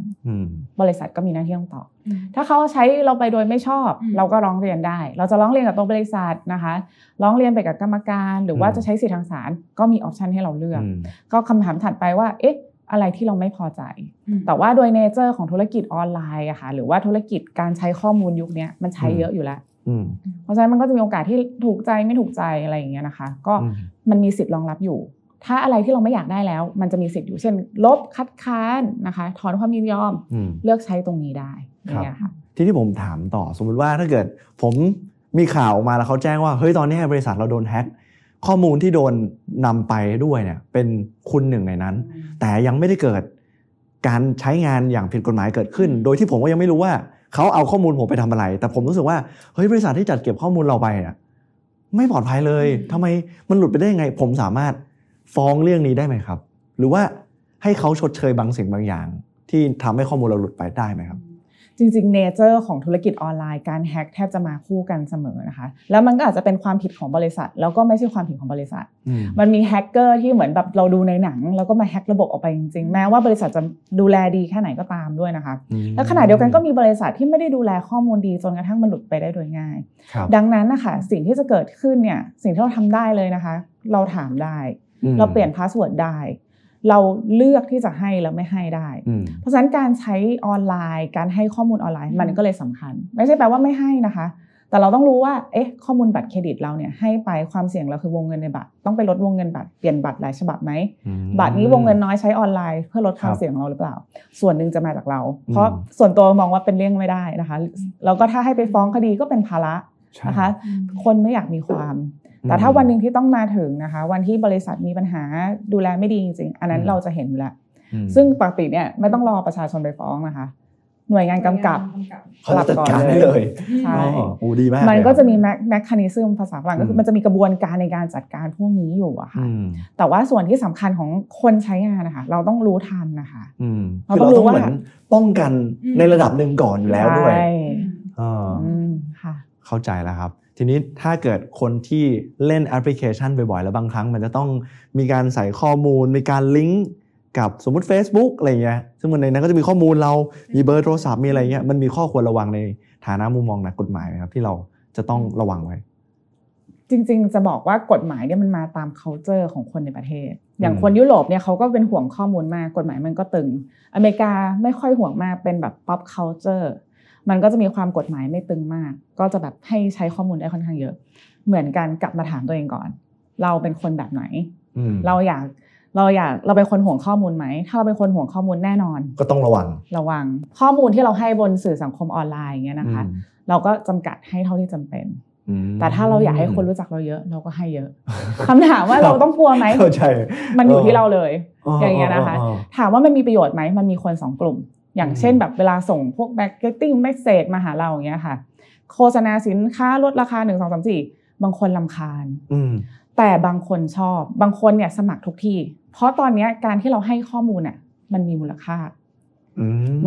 งบริษัทก็มีหน้าที่ต้องตอบถ้าเขาใช้เราไปโดยไม่ชอบเราก็ร้องเรียนได้เราจะร้องเรียนกับตัวบริษัทนะคะร้องเรียนไปกับกรรมการหรือว่าจะใช้สิทธิทางศาลก็มีออปชันให้เราเลือกก็คำถามถัดไปว่าเอ๊ะอะไรที่เราไม่พอใจแต่ว่าโดยเนเจอร์ของธุรกิจออนไลน์อะค่ะหรือว่าธุรกิจการใช้ข้อมูลยุคนี้มันใช้เยอะอยู่แล้วเพราะฉะนั้นมันก็จะมีโอกาสที่ถูกใจไม่ถูกใจอะไรอย่างเงี้ยนะคะก็มันมีสิทธิ์รองรับอยู่ถ้าอะไรที่เราไม่อยากได้แล้วมันจะมีสิทธิ์อยู่เช่นลบคัดค้านนะคะถอนความยินยอมเลือกใช้ตรงนี้ได้เนี่ยค่ะที่ผมถามต่อสมมติว่าถ้าเกิดผมมีข่าวออกมาแล้วเขาแจ้งว่าเฮ้ยตอนนี้บริษัทเราโดนแฮ็กข้อมูลที่โดนนำไปด้วยเนี่ยเป็นคุณหนึ่งในนั้นแต่ยังไม่ได้เกิดการใช้งานอย่างผิดกฎหมายเกิดขึ้นโดยที่ผมก็ยังไม่รู้ว่าเขาเอาข้อมูลผมไปทำอะไรแต่ผมรู้สึกว่าเฮ้ยบริษัทที่จัดเก็บข้อมูลเราไปเนี่ยไม่ปลอดภัยเลยทำไมมันหลุดไปได้ยังไงผมสามารถฟ้องเรื่องนี้ได้ไหมครับหรือว่าให้เขาชดเชยบางสิ่งบางอย่างที่ทำให้ข้อมูลเราหลุดไปได้ไหมครับจริงๆเนเจอร์ของธุรกิจออนไลน์การแฮ็กแทบจะมาคู่กันเสมอนะคะแล้วมันก็อาจจะเป็นความผิดของบริษัทแล้วก็ไม่ใช่ความผิดของบริษัทมันมีแฮกเกอร์ที่เหมือนแบบเราดูในหนังแล้วก็มาแฮ็กระบบออกไปจริงๆแม้ว่าบริษัทจะดูแลดีแค่ไหนก็ตามด้วยนะคะและขณะเดียวกันก็มีบริษัทที่ไม่ได้ดูแลข้อมูลดีจนกระทั่งมันหลุดไปได้โดยง่ายดังนั้นนะคะสิ่งที่จะเกิดขึ้นเนี่ยสิ่งที่เราทำได้เลยนะคะเราถามได้เราเปลี่ยนพาสเวิร์ดได้เราเลือกที่จะให้แล้วไม่ให้ได้เพราะฉะนั้นการใช้ออนไลน์การให้ข้อมูลออนไลน์มันก็เลยสำคัญไม่ใช่แปลว่าไม่ให้นะคะแต่เราต้องรู้ว่าเอ๊ะข้อมูลบัตรเครดิตเราเนี่ยให้ไปความเสี่ยงเราคือวงเงินในบัตรต้องไปลดวงเงินบัตรเปลี่ยนบัตรหลายฉบับไหมบัตรนี้วงเงินน้อยใช้ออนไลน์เพื่อลดความเสี่ยงเราหรือเปล่าส่วนหนึ่งจะมาจากเราเพราะส่วนตัวมองว่าเป็นเรื่องไม่ได้นะคะแล้วก็ถ้าให้ไปฟ้องคดีก็เป็นภาระนะคะคนไม่อยากมีความแต่ถ้าวันหนึ่งที่ต้องมาถึงนะคะวันที่บริษัทมีปัญหาดูแลไม่ดีจริงๆอันนั้นเราจะเห็นอยู่แล้วซึ่งปกติเนี่ยไม่ต้องรอประชาชนไปฟ้องนะคะหน่วยงานกำกับเขาจัดการได้เลยใช่ดีมากมันก็จะมีแมคคานิซึมภาษาฝรั่งก็คือมันจะมีกระบวนการในการจัดการพวกนี้อยู่อะค่ะแต่ว่าส่วนที่สำคัญของคนใช้งานนะคะเราต้องรู้ทันนะคะคือเราต้องเหมือนป้องกันในระดับหนึ่งก่อนอยู่แล้วด้วยเข้าใจแล้วครับทีนี้ถ้าเกิดคนที่เล่นแอปพลิเคชันบ่อยๆแล้วบางครั้งมันจะต้องมีการใส่ข้อมูลมีการลิงก์กับสมมติ Facebook อะไรเงี้ยซึ่งในนั้นก็จะมีข้อมูลเรามีเบอร์โทรศัพท์มีอะไรเงี้ยมันมีข้อควรระวังในฐานะมุมมองนักกฎหมายไหมครับที่เราจะต้องระวังไว้จริงๆจะบอกว่ากฎหมายเนี่ยมันมาตาม culture ของคนในประเทศอย่างคนยุโรปเนี่ยเขาก็เป็นห่วงข้อมูลมากกฎหมายมันก็ตึงอเมริกาไม่ค่อยห่วงมากเป็นแบบ pop cultureมันก็จะมีความกฎหมายไม่ตึงมากก็จะแบบให้ใช้ข้อมูลได้ค่อนข้างเยอะเหมือนกันกลับมาถามตัวเองก่อน เราเป็นคนแบบไหนเราเป็นคนห่วงข้อมูลไหมถ้าเราเป็นคนห่วงข้อมูลแน่นอนก็ต้องระวังข้อมูลที่เราให้บนสื่อสังคมออนไลน์อย่างเงี้ยนะคะเราก็จำกัดให้เท่าที่จำเป็นแต่ถ้าเราอยากให้คนรู้จักเราเยอะเราก็ให้เยอะคำถามว่าเราต้องกลัวไหมมันอยู่ที่เราเลยอย่างเงี้ยนะคะถามว่ามันมีประโยชน์ไหมมันมีคนสองกลุ่มอย่างเช่นแบบเวลาส่งพวก marketing message มาหาเราอย่างเงี้ยค่ะโฆษณาสินค้าลดราคา 1-2-3-4 บางคนรำคาญแต่บางคนชอบบางคนเนี่ยสมัครทุกที่เพราะตอนนี้การที่เราให้ข้อมูลน่ะมันมีมูลค่า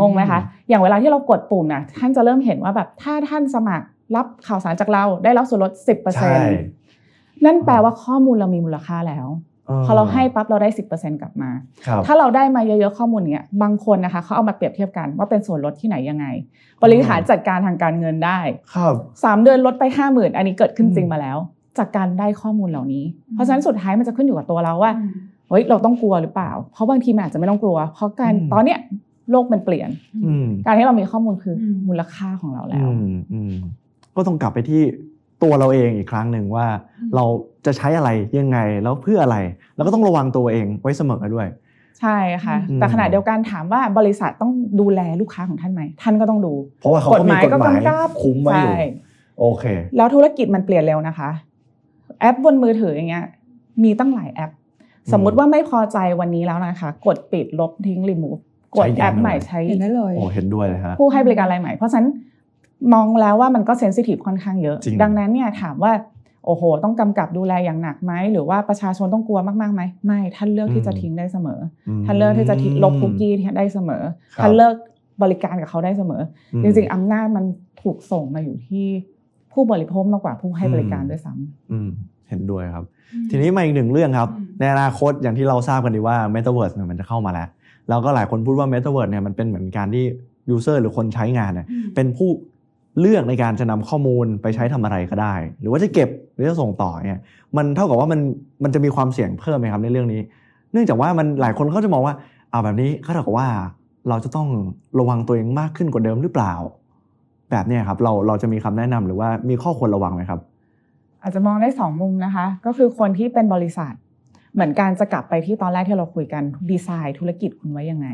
งงไหมคะอย่างเวลาที่เรากดปุ่มน่ะท่านจะเริ่มเห็นว่าแบบถ้าท่านสมัครรับข่าวสารจากเราได้รับส่วนลด 10% นั่นแปลว่าข้อมูลเรามีมูลค่าแล้วพอเราให้ปั๊บเราได้ 10% กลับมาถ้าเราได้มาเยอะๆข้อมูลเนี้ยบางคนนะคะเขาเอามาเปรียบเทียบกันว่าเป็นส่วนลดที่ไหนยังไงบริหารจัดการทางการเงินได้ครับ3เดือนลดไป 50,000 อันนี้เกิดขึ้นจริงมาแล้วจากการได้ข้อมูลเหล่านี้เพราะฉะนั้นสุดท้ายมันจะขึ้นอยู่กับตัวเราว่าเฮ้ยเราต้องกลัวหรือเปล่าเพราะบางทีมันอาจจะไม่ต้องกลัวเพราะการตอนเนี้ยโลกมันเปลี่ยนการที่เรามีข้อมูลคือมูลค่าของเราแล้วก็ต้องกลับไปที่ตัวเราเองอีกครั้งนึงว่าเราจะใช้อะไรยังไงแล้วเพื่ออะไรแล้วก็ต้องระวังตัวเองไว้เสมอด้วยใช่ค่ะแต่ขณะเดียวกันถามว่าบริษัทต้องดูแลลูกค้าของท่านไหมท่านก็ต้องดูเพราะว่าเขาก็มีกฎหมายคุ้มไว้อยู่โอเคแล้วธุรกิจมันเปลี่ยนเร็วนะคะแอปบนมือถืออย่างเงี้ยมีตั้งหลายแอปสมมุติว่าไม่พอใจวันนี้แล้วนะคะกดปิดลบทิ้งรีมูฟกดแอปใหม่ใช้เห็นได้เลยโอ้เห็นด้วยเลยฮะผู้ให้บริการรายใหม่เพราะฉะนั้นมองแล้วว่ามันก็เซนซิทีฟค่อนข้างเยอะดังนั้นเนี่ยถามว่าโอ้โหต้องกำกับดูแลอย่างหนักไหมหรือว่าประชาชนต้องกลัวมากๆไหมไม่ท่านเลือกที่จะทิ้งได้เสมอท่านเลือกที่จะลบคุกกี้ได้เสมอท่านเลือกบริการกับเขาได้เสมอจริงๆอำนาจมันถูกส่งมาอยู่ที่ผู้บริโภคมากกว่าผู้ให้บริการด้วยซ้ำเห็นด้วยครับทีนี้มาอีกหนึ่งเรื่องครับในอนาคตอย่างที่เราทราบกันดีว่า Metaverse มันจะเข้ามาแล้วแล้วก็หลายคนพูดว่า Metaverse เนี่ยมันเป็นเหมือนการที่ user หรือคนใช้งานเนี่ยเป็นผู้เลือกในการจะนำข้อมูลไปใช้ทำอะไรก็ได้หรือว่าจะเก็บหรือจะส่งต่อเนี่ยมันเท่ากับว่ามันจะมีความเสี่ยงเพิ่มไหมครับในเรื่องนี้เนื่องจากว่ามันหลายคนเขาจะมองว่าแบบนี้ก็เท่ากับว่าเราจะต้องระวังตัวเองมากขึ้นกว่าเดิมหรือเปล่าแบบนี้ครับเราจะมีคำแนะนำหรือว่ามีข้อควรระวังไหมครับอาจจะมองได้สองมุมนะคะก็คือคนที่เป็นบริษัทเหมือนการจะกลับไปที่ตอนแรกที่เราคุยกันดีไซน์ธุรกิจคุณไว้ยังไง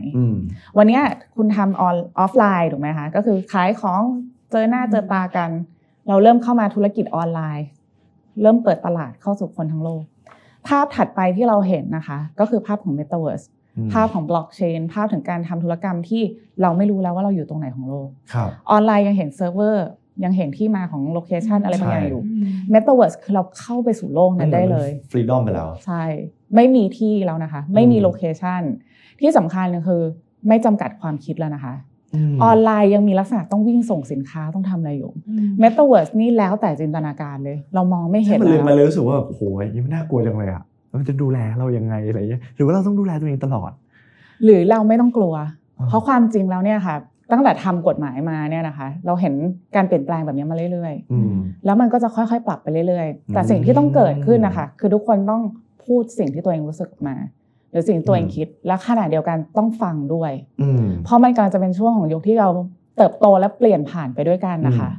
วันนี้คุณทำออฟไลน์ถูกไหมคะก็คือขายของเจอหน้าเจอตากันเราเริ่มเข้ามาธุรกิจออนไลน์เริ่มเปิดตลาดเข้าสู่คนทั้งโลกภาพถัดไปที่เราเห็นนะคะก็คือภาพของ Metaverse ภาพของ Blockchain ภาพถึงการทำธุรกรรมที่เราไม่รู้แล้วว่าเราอยู่ตรงไหนของโลกออนไลน์ยังเห็นเซิร์ฟเวอร์ยังเห็นที่มาของโลเคชันอะไรบางอย่างอยู่ Metaverse คือเราเข้าไปสู่โลกนั้นได้เลย Freedom ไปแล้วใช่ไม่มีที่แล้วนะคะไม่มีโลเคชันที่สำคัญคือไม่จำกัดความคิดแล้วนะคะออนไลน์ยังมีลักษณะต้องวิ่งส่งสินค้าต้องทำอะไรอยู่ Metaverse นี่แล้วแต่จินตนาการเลยเรามองไม่เห็นแล้วมันเลยรู้สึกว่าโอ้โหนี่มันน่ากลัวจังเลยอ่ะมันจะดูแลเรายังไงอะไรเงี้ยหรือว่าเราต้องดูแลตัวเองตลอดหรือเราไม่ต้องกลัวเพราะความจริงแล้วเนี่ยค่ะตั้งแต่ทำกฎหมายมาเนี่ยนะคะเราเห็นการเปลี่ยนแปลงแบบนี้มาเรื่อยๆแล้วมันก็จะค่อยๆปรับไปเรื่อยๆแต่สิ่งที่ต้องเกิดขึ้นนะคะคือทุกคนต้องพูดสิ่งที่ตัวเองรู้สึกมาหรือสิ่งตัวเองคิดและขณะเดียวกันต้องฟังด้วยเพราะมันกำลังจะเป็นช่วงของยุคที่เราเติบโตและเปลี่ยนผ่านไปด้วยกันนะคะ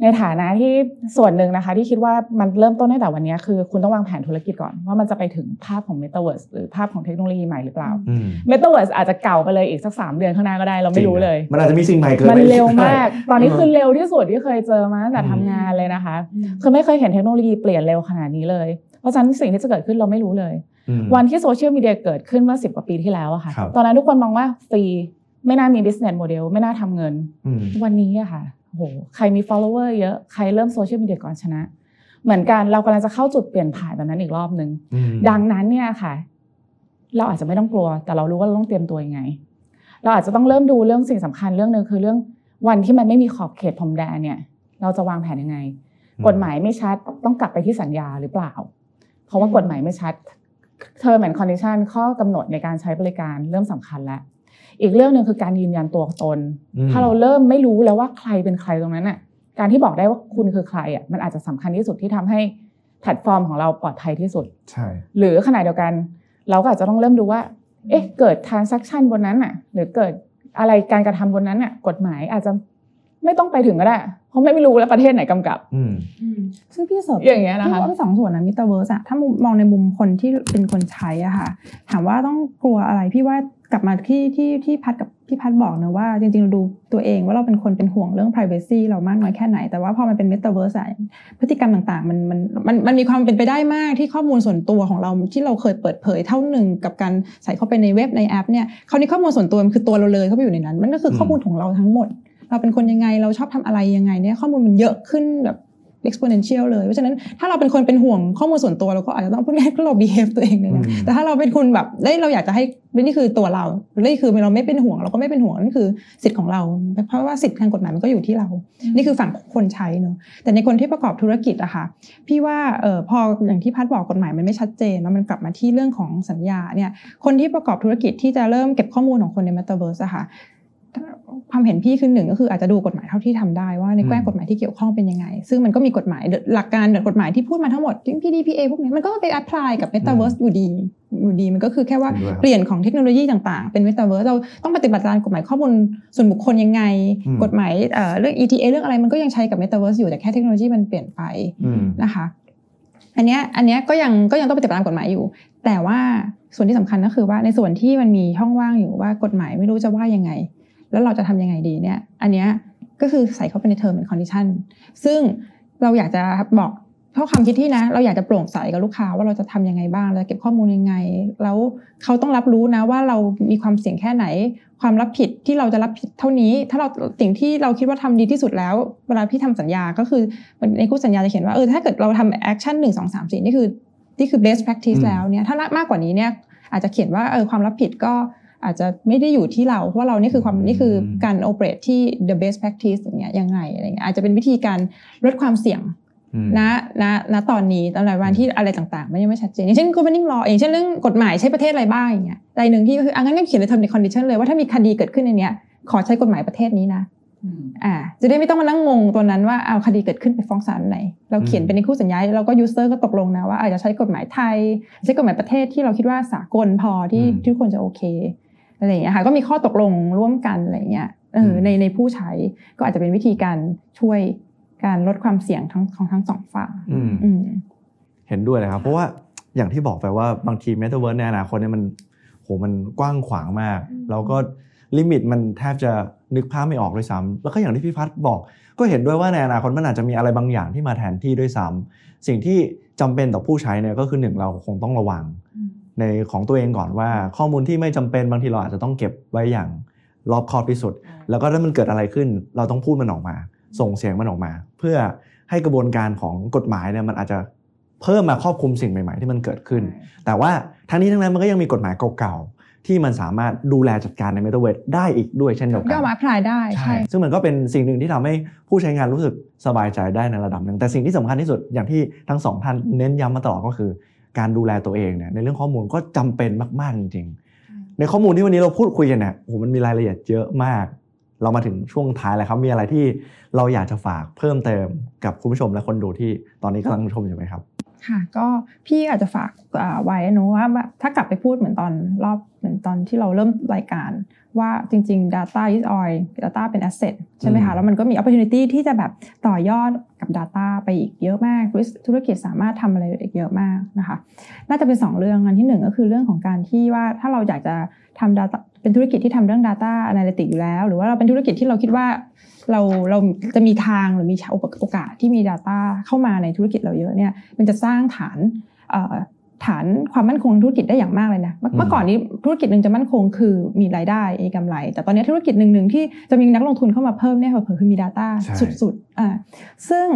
ในฐานะที่ส่วนหนึ่งนะคะที่คิดว่ามันเริ่มต้นตั้งแต่วันนี้คือคุณต้องวางแผนธุรกิจก่อนว่ามันจะไปถึงภาพของ Metaverse หรือภาพของเทคโนโลยีใหม่หรือเปล่า Metaverse อาจจะเก่าไปเลยอีกสัก3เดือนข้างหน้าก็ได้เราไม่รู้เลยมันอาจจะมีสิ่งใหม่เกิดขึ้นมันเร็วมากตอนนี้คือเร็วที่สุดที่เคยเจอมาตั้งแต่ทำงานเลยนะคะคือไม่เคยเห็นเทคโนโลยีเปลี่ยนเร็วขนาดนี้เลยเพราะฉะนั้นสิ่งที่จะเกิดขึ้นเราไม่รู้เลยวันที่โซเชียลมีเดียเกิดขึ้นเมื่อ10 กว่าปีที่แล้วอะค่ะตอนนั้นทุกคนมองว่าฟรีไม่น่ามี business model ไม่น่าทำเงินวันนี้อะค่ะโหใครมี follower เยอะใครเริ่มโซเชียลมีเดียก่อนชนะเหมือนกันเรากำลังจะเข้าจุดเปลี่ยนผ่านแบบนั้นอีกรอบนึงดังนั้นเนี่ยค่ะเราอาจจะไม่ต้องกลัวแต่เรารู้ว่าเราต้องเตรียมตัวยังไงเราอาจจะต้องเริ่มดูเรื่องสิ่งสำคัญเรื่องนึงคือเรื่องวันที่มันไม่มีขอบเขตพรมแดนเนี่ยเราจะวางแผนยังไงกฎหมายไม่ชัดต้องกลับไปที่สัญญาหรือเปล่าเพราะว่ากฎหมายไม่ชัดterm and condition ข้อกำหนดในการใช้บริการเริ่มสำคัญแล้วอีกเรื่องนึงคือการยืนยันตัวตนถ้าเราเริ่มไม่รู้แล้วว่าใครเป็นใครตรงนั้นน่ะการที่บอกได้ว่าคุณคือใครอ่ะมันอาจจะสำคัญที่สุดที่ทำให้แพลตฟอร์มของเราปลอดภัยที่สุดใช่หรือขณะเดียวกันเราก็อาจจะต้องเริ่มดูว่าเอ๊ะเกิด transaction บนนั้นน่ะหรือเกิดอะไรการกระทำบนนั้นน่ะกฎหมายอาจจะ ไม่ต้องไปถึงก็ได้เพราะไม่รู้แล้วประเทศไหนกำกับซึ่งพี่เสิร์ฟอย่างเงี้ยนะคะทั้งสองส่วนนะมิเตอร์เวิร์สอะถ้ามองในมุมคนที่เป็นคนใช้อะค่ะถามว่าต้องกลัวอะไรพี่ว่ากลับมาที่พัดกับพี่พัดบอกนะว่าจริงๆเราดูตัวเองว่าเราเป็นคนเป็นห่วงเรื่อง privacy เรามากน้อยแค่ไหนแต่ว่าพอมันเป็น Metaverse อะพฤติกรรมต่างๆมันมีความเป็นไปได้มากที่ข้อมูลส่วนตัวของเราที่เราเคยเปิดเผยเท่านึงกับการใส่เข้าไปในเว็บในแอปเนี่ยคราวนี้ข้อมูลส่วนตัวมันคือตัวเราเลยเข้าไปอยู่ในนั้นมันก็คือข้อมูลของเราทั้งหมดเราเป็นคนยังไงเราชอบทำอะไรยังไงเนี่ยข้อมูลมันเยอะขึ้นแบบ exponential เลยเพราะฉะนั้นถ้าเราเป็นคนเป็นห่วงข้อมูลส่วนตัวเราก็อาจจะต้องพูดง่ายๆก็เรา behave ตัวเองเลยนะแต่ถ้าเราเป็นคนแบบเราอยากจะให้นี่คือตัวเรานี่คือเราไม่เป็นห่วงเราก็ไม่เป็นห่วงนั่นคือสิทธิ์ของเราเพราะว่าสิทธิ์ทางกฎหมายมันก็อยู่ที่เรานี่คือฝั่งคนใช้เนอะแต่ในคนที่ประกอบธุรกิจอะค่ะพี่ว่าพออย่างที่พัดบอกกฎหมายมันไม่ชัดเจนแล้วมันกลับมาที่เรื่องของสัญญาเนี่ยคนที่ประกอบธุรกิจที่จะเริ่มเก็บข้อมูลของคนใน Metaverse อะค่ะความเห็นพี่คือ1ก็คืออาจจะดูกฎหมายเท่าที่ทำได้ว่าในแง่กฎหมายที่เกี่ยวข้องเป็นยังไงซึ่งมันก็มีกฎหมายหลักการกฎหมายที่พูดมาทั้งหมดที่ PDPA พวกนี้มันก็ไป apply กับ Metaverse อยู่ดีมันก็คือแค่ว่าเปลี่ยนของเทคโนโลยีต่างๆเป็น Metaverse เราต้องปฏิบัติตามกฎหมายข้อมูลส่วนบุคคลยังไงกฎหมายเรื่อง ETA เรื่องอะไรมันก็ยังใช้กับ Metaverse อยู่แต่แค่เทคโนโลยีมันเปลี่ยนไปนะคะอันเนี้ยก็ยังต้องปฏิบัติตามกฎหมายอยู่แต่ว่าส่วนที่สำคัญก็คือว่าในส่วนที่มันมีช่องว่างอยู่ว่ากฎหมายไม่รู้จะว่ายังไงแล้วเราจะทำยังไงดีเนี่ยอันเนี้ยก็คือใส่เข้าไปใน term and condition ซึ่งเราอยากจะบอกเท่าคำคิดที่นะเราอยากจะโปร่งใสกับลูกค้าว่าเราจะทำยังไงบ้างเราจะเก็บข้อมูลยังไงแล้วเขาต้องรับรู้นะว่าเรามีความเสี่ยงแค่ไหนความรับผิดที่เราจะรับผิดเท่านี้ถ้าเราสิ่งที่เราคิดว่าทำดีที่สุดแล้วเวลาพี่ทำสัญญาก็คือในคู่สัญญาจะเขียนว่าถ้าเกิดเราทำ action 1 2 3 4นี่คือ best practice แล้วเนี่ยถ้ามากกว่านี้เนี่ยอาจจะเขียนว่าความรับผิดก็อาจจะไม่ได้อยู่ที่เราเพราะเรานี่คือการโอเปเรตที่ the best practice อย่างเงี้ยยังไงอะไรเงี้ยอาจจะเป็นวิธีการลดความเสี่ยงณตอนนี้ตอนหลายวันที่อะไรต่างๆมันยังไม่ชัดเจนอย่างเช่น governing law อย่างเช่นเรื่องกฎหมายใช้ประเทศอะไรบ้างอย่างเงี้ยรายนึงที่คืองั้นก็เขียนใน term and condition เลยว่าถ้ามีคดีเกิดขึ้นในเนี้ยขอใช้กฎหมายประเทศนี้นะจะได้ไม่ต้องมานั่งงงตัวนั้นว่าเอาคดีเกิดขึ้นไปฟ้องศาลไหนเราเขียนเป็นในคู่สัญญาแล้วก็ user ก็ตกลงนะว่าอาจจะใช้กฎหมายไทยใช้กฎหมายประเทศที่เราคิดว่าสากลพอที่ทุกคนจะโอเคอะไรอย่างเงี้ยค่ะก็มีข้อตกลงร่วมกันอะไรอย่างเงี้ยในผู้ใช้ก็อาจจะเป็นวิธีการช่วยการลดความเสี่ยงทั้งสองฝ่ายเห็นด้วยนะครับเพราะว่าอย่างที่บอกไปว่าบางทีเมตาเวิร์สในอนาคตเนี่ยมันกว้างขวางมากแล้วก็ลิมิตมันแทบจะนึกภาพไม่ออกด้วยซ้ำแล้วก็อย่างที่พี่พัฒน์บอกก็เห็นด้วยว่าในอนาคตมันอาจจะมีอะไรบางอย่างที่มาแทนที่ด้วยซ้ำสิ่งที่จำเป็นต่อผู้ใช้เนี่ยก็คือ1เราคงต้องระวังในของตัวเองก่อนว่าข้อมูลที่ไม่จำเป็นบางทีเราอาจจะต้องเก็บไว้อย่างรอบคอบที่สุดแล้วก็ถ้ามันเกิดอะไรขึ้นเราต้องพูดมันออกมาส่งเสียงมันออกมาเพื่อให้กระบวนการของกฎหมายเนี่ยมันอาจจะเพิ่มมาครอบคลุมสิ่งใหม่ๆที่มันเกิดขึ้นแต่ว่าทั้งนี้ทั้งนั้นมันก็ยังมีกฎหมายเก่าๆที่มันสามารถดูแลจัดการในเมตาเวิร์สได้อีกด้วยเช่นเดียวกันก็มาพลายได้ใช่ซึ่งมันก็เป็นสิ่งหนึ่งที่ทำให้ผู้ใช้งานรู้สึกสบายใจได้ในระดับนึงแต่สิ่งที่สำคัญที่สุดอย่างที่ทั้งสองท่านเน้นย้ำมาตลอดก็คือการดูแลตัวเองเนี่ยในเรื่องข้อมูลก็จำเป็นมากๆจริงๆในข้อมูลที่วันนี้เราพูดคุยกันเนี่ยโอ้โหมันมีรายละเอียดเยอะมากเรามาถึงช่วงท้ายแล้วครับมีอะไรที่เราอยากจะฝากเพิ่มเติมกับคุณผู้ชมและคนดูที่ตอนนี้กำลังชมอยู่ไหมครับค่ะก็พี่อาจจะฝากไว้นะว่าถ้ากลับไปพูดเหมือนตอนที่เราเริ่มรายการว่าจริงๆ data is oil data เป็น asset ใช่ไหมคะแล้วมันก็มี opportunity ที่จะแบบต่อยอดกับ data ไปอีกเยอะมากธุรกิจสามารถทำอะไรอีกเยอะมากนะคะน่าจะเป็น2เรื่องอันที่1ก็คือเรื่องของการที่ว่าถ้าเราอยากจะทำ data เป็นธุรกิจที่ทำเรื่อง data analytics อยู่แล้วหรือว่าเราเป็นธุรกิจที่เราคิดว่าเราจะมีทางหรือมีโอกาสที่มี data เข้ามาในธุรกิจเราเยอะเนี่ยมันจะสร้างฐานความมั่นคงธุรกิจได้อย่างมากเลยนะเมื่อก่อนนี้ธุรกิจนึงจะมั่นคงคือมีรายได้มีกำไรแต่ตอนนี้ธุรกิจนึงที่จะมีนักลงทุนเข้ามาเพิ่มเนี่ยคือมี data สุดๆซึ่ง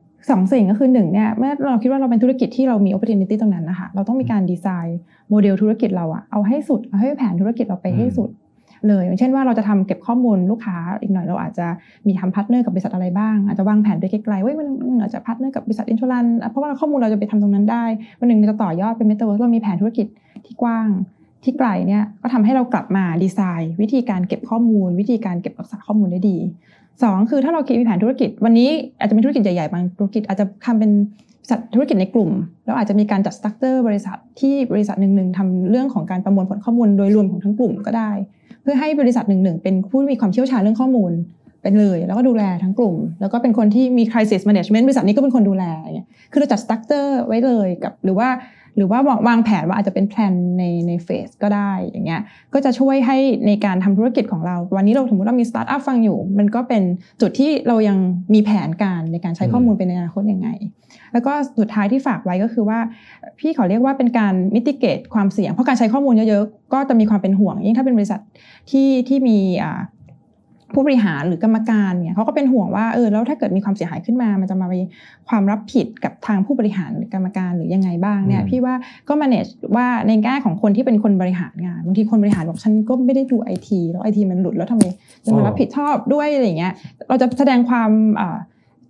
2สิ่งก็คือ1เนี่ยเมื่อเราคิดว่าเราเป็นธุรกิจที่เรามี opportunity ตรงนั้นนะคะเราต้องมีการดีไซน์โมเดลธุรกิจเราเอาให้สุดเอาให้แผนธุรกิจเราไปให้สุดเลยอย่างเช่นว่าเราจะทำเก็บข้อมูลลูกค้าอีกหน่อยเราอาจจะมีทำพาร์ทเนอร์กับบริษัทอะไรบ้างอาจจะวางแผนไปไกลๆมันอาจจะพาร์ทเนอร์กับบริษัทอินชูรันเพราะว่าข้อมูลเราจะไปทำตรงนั้นได้วันหนึ่งมันจะต่อยอดเป็นเมตาเวิร์สเรามีแผนธุรกิจที่กว้างที่ไกลเนี่ยก็ทำให้เรากลับมาดีไซน์วิธีการเก็บข้อมูลวิธีการเก็บรักษาข้อมูลได้ดี2คือถ้าเราคิดมีแผนธุรกิจวันนี้อาจจะเป็นธุรกิจใหญ่ๆบางธุรกิจอาจจะทำเป็นธุรกิจในกลุ่มแล้วอาจจะมีการจัดสตรัคเจอร์บริษัทที่บริษัทนึงๆทำเรื่องของการประมวลผลข้อมูลโดยรวมของทั้งกลุ่มก็ได้เพื่อให้บริษัทหนึ่งเป็นผู้มีความเชี่ยวชาญเรื่องข้อมูลไป เป็นเลยแล้วก็ดูแลทั้งกลุ่มแล้วก็เป็นคนที่มี crisis management บริษัทนี้ก็เป็นคนดูแลอย่างเงี้ยคือเราจัด structure ไว้เลยกับหรือว่าวางแผนว่าอาจจะเป็นแพลนในเฟสก็ได้อย่างเงี้ยก็จะช่วยให้ในการทำธุรกิจของเราวันนี้เราสมมติว่ามีสตาร์ทอัพฟังอยู่มันก็เป็นจุดที่เรายังมีแผนการในการใช้ข้อมูลเป็นในอนาคตยังไงแล้วก็สุดท้ายที่ฝากไว้ก็คือว่าพี่ขอเรียกว่าเป็นการ mitigate ความเสี่ยงเพราะการใช้ข้อมูลเยอะๆก็จะมีความเป็นห่วงยิ่งถ้าเป็นบริษัทที่มีผู้บริหารหรือกรรมการเนี่ยเขาก็เป็นห่วงว่าแล้วถ้าเกิดมีความเสียหายขึ้นมามันจะมามีความรับผิดกับทางผู้บริหารหรือกรรมการหรือยังไงบ้างเนี่ยพี่ว่าก็ manage ว่าในแง่ของคนที่เป็นคนบริหารงานบางทีคนบริหารบอกฉันก็ไม่ได้ดู IT แล้ว IT มันหลุดแล้วทำไมจะมารับผิดชอบด้วยอะไรอย่างเงี้ยเราจะแสดงความ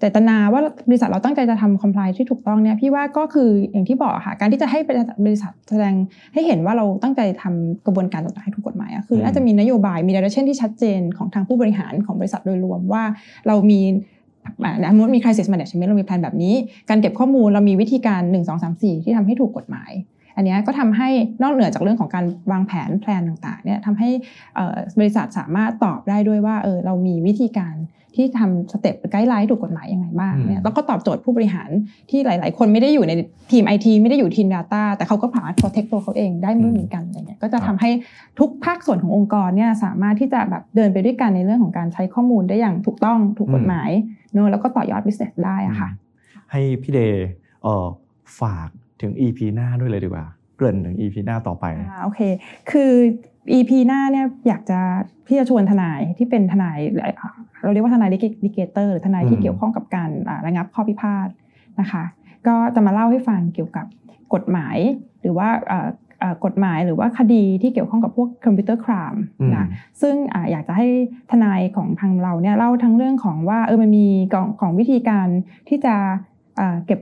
เจตนาว่าบริษัทเราตั้งใจจะทำ compliance ที่ถูกต้องเนี่ยพี่ว่าก็คืออย่างที่บอกค่ะการที่จะให้บริษัทแสดงให้เห็นว่าเราตั้งใจทำกระบวนการต่างๆให้ถูกกฎหมายคือน่าจะมีนโยบายมี direction ที่ชัดเจนของทางผู้บริหารของบริษัทโดยรวมว่าเรามีcrisis management เรามีแผนแบบนี้การเก็บข้อมูลเรามีวิธีการ1 2 3 4ที่ทำให้ถูกกฎหมายอันนี้ก็ทำให้นอกเหนือจากเรื่องของการวางแผนแพลนต่างๆเนี่ยทำให้บริษัทสามารถตอบได้ด้วยว่าเรามีวิธีการที่ทำสเต็ปไกด์ไลน์ถูกกฎหมายยังไงบ้างเนี่ยแล้วก็ตอบโจทย์ผู้บริหารที่หลายๆคนไม่ได้อยู่ในทีม IT ไม่ได้อยู่ทีม Data แต่เขาก็สามารถ protect ตัวเขาเองได้เหมือนกันอะไรเงี้ยก็จะทำให้ทุกภาคส่วนขององค์กรเนี่ยสามารถที่จะแบบเดินไปด้วยกันในเรื่องของการใช้ข้อมูลได้อย่างถูกต้องถูกกฎหมายเนอะแล้วก็ต่อยอด business ได้อะค่ะให้พี่เดย์ฝากถึง EP หน้าด้วยเลยดีกว่าเกริ่นถึง EP หน้าต่อไปโอเคคือ EP หน้าเนี่ยอยากจะพี่จะชวนทนายที่เป็นทนายเราเรียกว่าทนายลิเกเตอร์หรือทนายที่เกี่ยวข้องกับการระงับข้อพิพาทนะคะก็จะมาเล่าให้ฟังเกี่ยวกับกฎหมายหรือว่ากฎหมายหรือว่าคดีที่เกี่ยวข้องกับพวกคอมพิวเตอร์ครามนะซึ่งอยากจะให้ทนายของทางเราเนี่ยเล่าทั้งเรื่องของว่ามันมีของวิธีการที่จะเก็บ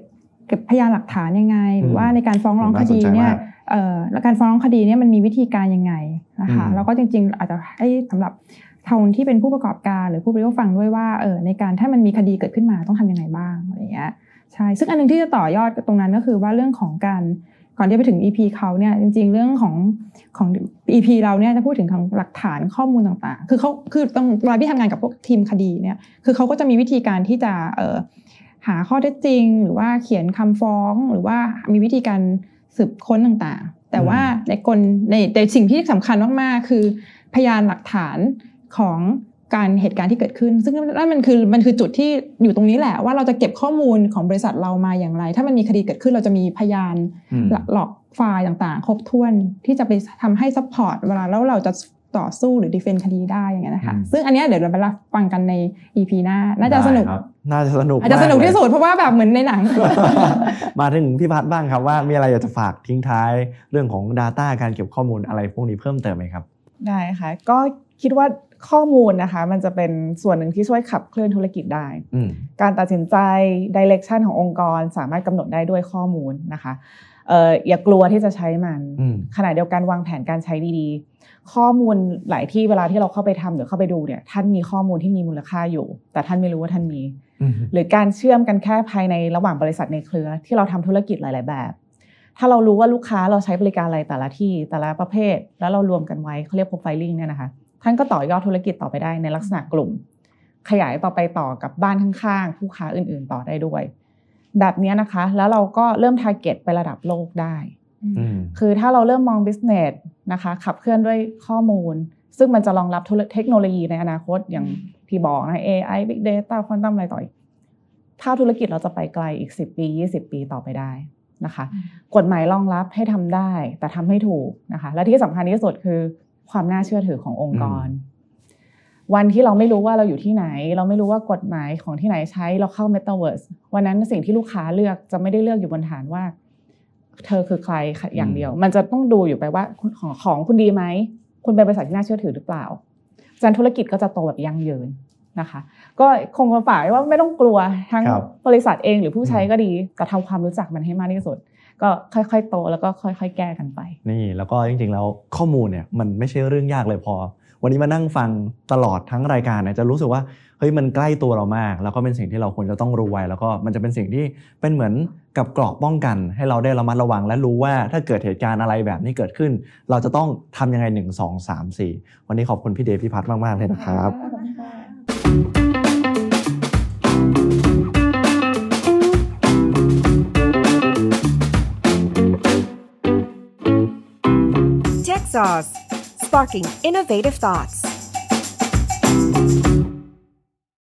พยานหลักฐานยังไงหรือว่าในการฟ้องร้องคดีเนี่ยการฟ้องร้องคดีเนี่ยมันมีวิธีการยังไงนะคะแล้วก็จริงๆอาจจะให้สำหรับทางที่เป็นผู้ประกอบการหรือผู้บริโภคฟังด้วยว่าในการถ้ามันมีคดีเกิดขึ้นมาต้องทำยังไงบ้างอะไรเงี้ยใช่ซึ่งอันนึงที่จะต่อยอดตรงนั้นก็คือว่าเรื่องของการก่อนที่จะไปถึง EP เขาเนี่ยจริงๆเรื่องของ EP เราเนี่ยจะพูดถึงของหลักฐานข้อมูลต่างๆคือเขาคือตรงเวลาที่ทำงานกับพวกทีมคดีเนี่ยคือเขาก็จะมีวิธีการที่จะหาข้อเท็จจริงหรือว่าเขียนคำฟ้องหรือว่ามีวิธีการสืบค้นต่างๆแต่ว่าในสิ่งที่สำคัญมากๆคือพยานหลักฐานของการเหตุการณ์ที่เกิดขึ้นซึ่งนั่นมันคือจุดที่อยู่ตรงนี้แหละว่าเราจะเก็บข้อมูลของบริษัทเรามาอย่างไรถ้ามันมีคดีเกิดขึ้นเราจะมีพยานหลักไฟล์ต่างๆครบถ้วนที่จะไปทำให้ซัพพอร์ตเวลาแล้วเราจะต่อสู้หรือดีเฟนด์คดีได้อย่างเงี้ยนะคะซึ่งอันนี้เดี๋ยวเราไปฟังกันใน EP หน้าน่าจะสนุกน่าจะสนุกอาจจะสนุกที่สุดเพราะว่าแบบเหมือนในหนัง มาถึงพี่พัฒน์บ้างครับว่ามีอะไรอยากจะฝากทิ้งท้ายเรื่องของ Data การเก็บข้อมูลอะไรพวกนี้เพิ่มเติมไหมครับได้ค่ะก็คิดว่าข้อมูลนะคะมันจะเป็นส่วนหนึ่งที่ช่วยขับเคลื่อนธุรกิจได้การตัดสินใจดิเรกชันขององค์กรสามารถกำหนดได้ด้วยข้อมูลนะคะอย่ากลัวที่จะใช้มันขณะเดียวกันวางแผนการใช้ดีๆข้อมูลหลายที่เวลาที่เราเข้าไปทำหรือเข้าไปดูเนี่ยท่านมีข้อมูลที่มีมูลค่าอยู่แต่ท่านไม่รู้ว่าท่านมีหรือการเชื่อมกันแค่ภายในระหว่างบริษัทในเครือที่เราทำธุรกิจหลายๆแบบถ้าเรารู้ว่าลูกค้าเราใช้บริการอะไรแต่ละที่แต่ละประเภทแล้วเรารวมกันไว้เขาเรียก profiling เนี่ยนะคะท่านก็ต่อยอดธุรกิจต่อไปได้ในลักษณะกลุ่มขยายต่อไปต่อกับบ้านข้างๆผู้ค้าอื่นๆต่อได้ด้วยแบบนี้นะคะแล้วเราก็เริ่ม target ไประดับโลกได้คือถ้าเราเริ่มมอง business นะคะขับเคลื่อนด้วยข้อมูลซึ่งมันจะรองรับเทคโนโลยีในอนาคตอย่างที่บอกนะ AI Big Data Quantum อะไรต่อถ้าธุรกิจเราจะไปไกลอีก10ปี20ปีต่อไปได้นะคะกฎหมายรองรับให้ทำได้แต่ทำให้ถูกนะคะและที่สำคัญที่สุดคือความน่าเชื่อถือขององค์กรวันที่เราไม่รู้ว่าเราอยู่ที่ไหนเราไม่รู้ว่ากฎหมายของที่ไหนใช้เราเข้า Metaverse วันนั้นสิ่งที่ลูกค้าเลือกจะไม่ได้เลือกอยู่บนฐานว่าเธอคือใครอย่างเดียวมันจะต้องดูอยู่ไปว่าของคุณดีไหมคุณเป็นบริษัทที่น่าเชื่อถือหรือเปล่าจันธุรกิจก็จะโตแบบยั่งยืนนะคะก็คงฝากไว้ว่าไม่ต้องกลัวทั้งบริษัทเองหรือผู้ใช้ก็ดีแต่ทำความรู้จักมันให้มากที่สุดก็ค่อยๆโตแล้วก็ค่อยๆแก้กันไปนี่แล้วก็จริงๆแล้วข้อมูลเนี่ยมันไม่ใช่เรื่องยากเลยพอวันนี้มานั่งฟังตลอดทั้งรายการเนี่ยจะรู้สึกว่าเฮ้ยมันใกล้ตัวเรามากแล้วก็เป็นสิ่งที่เราควรจะต้องรู้ไว้แล้วก็มันจะเป็นสิ่งที่เป็นเหมือนกับเกราะป้องกันให้เราได้ระมัดระวังและรู้ว่าถ้าเกิดเหตุการณ์อะไรแบบนี้เกิดขึ้นเราจะต้องทำยังไง1 2 3 4วันนี้ขอบคุณพี่เดชพี่พัฒน์มากๆเลยนะครับ Tech Source, sparking innovative thoughts.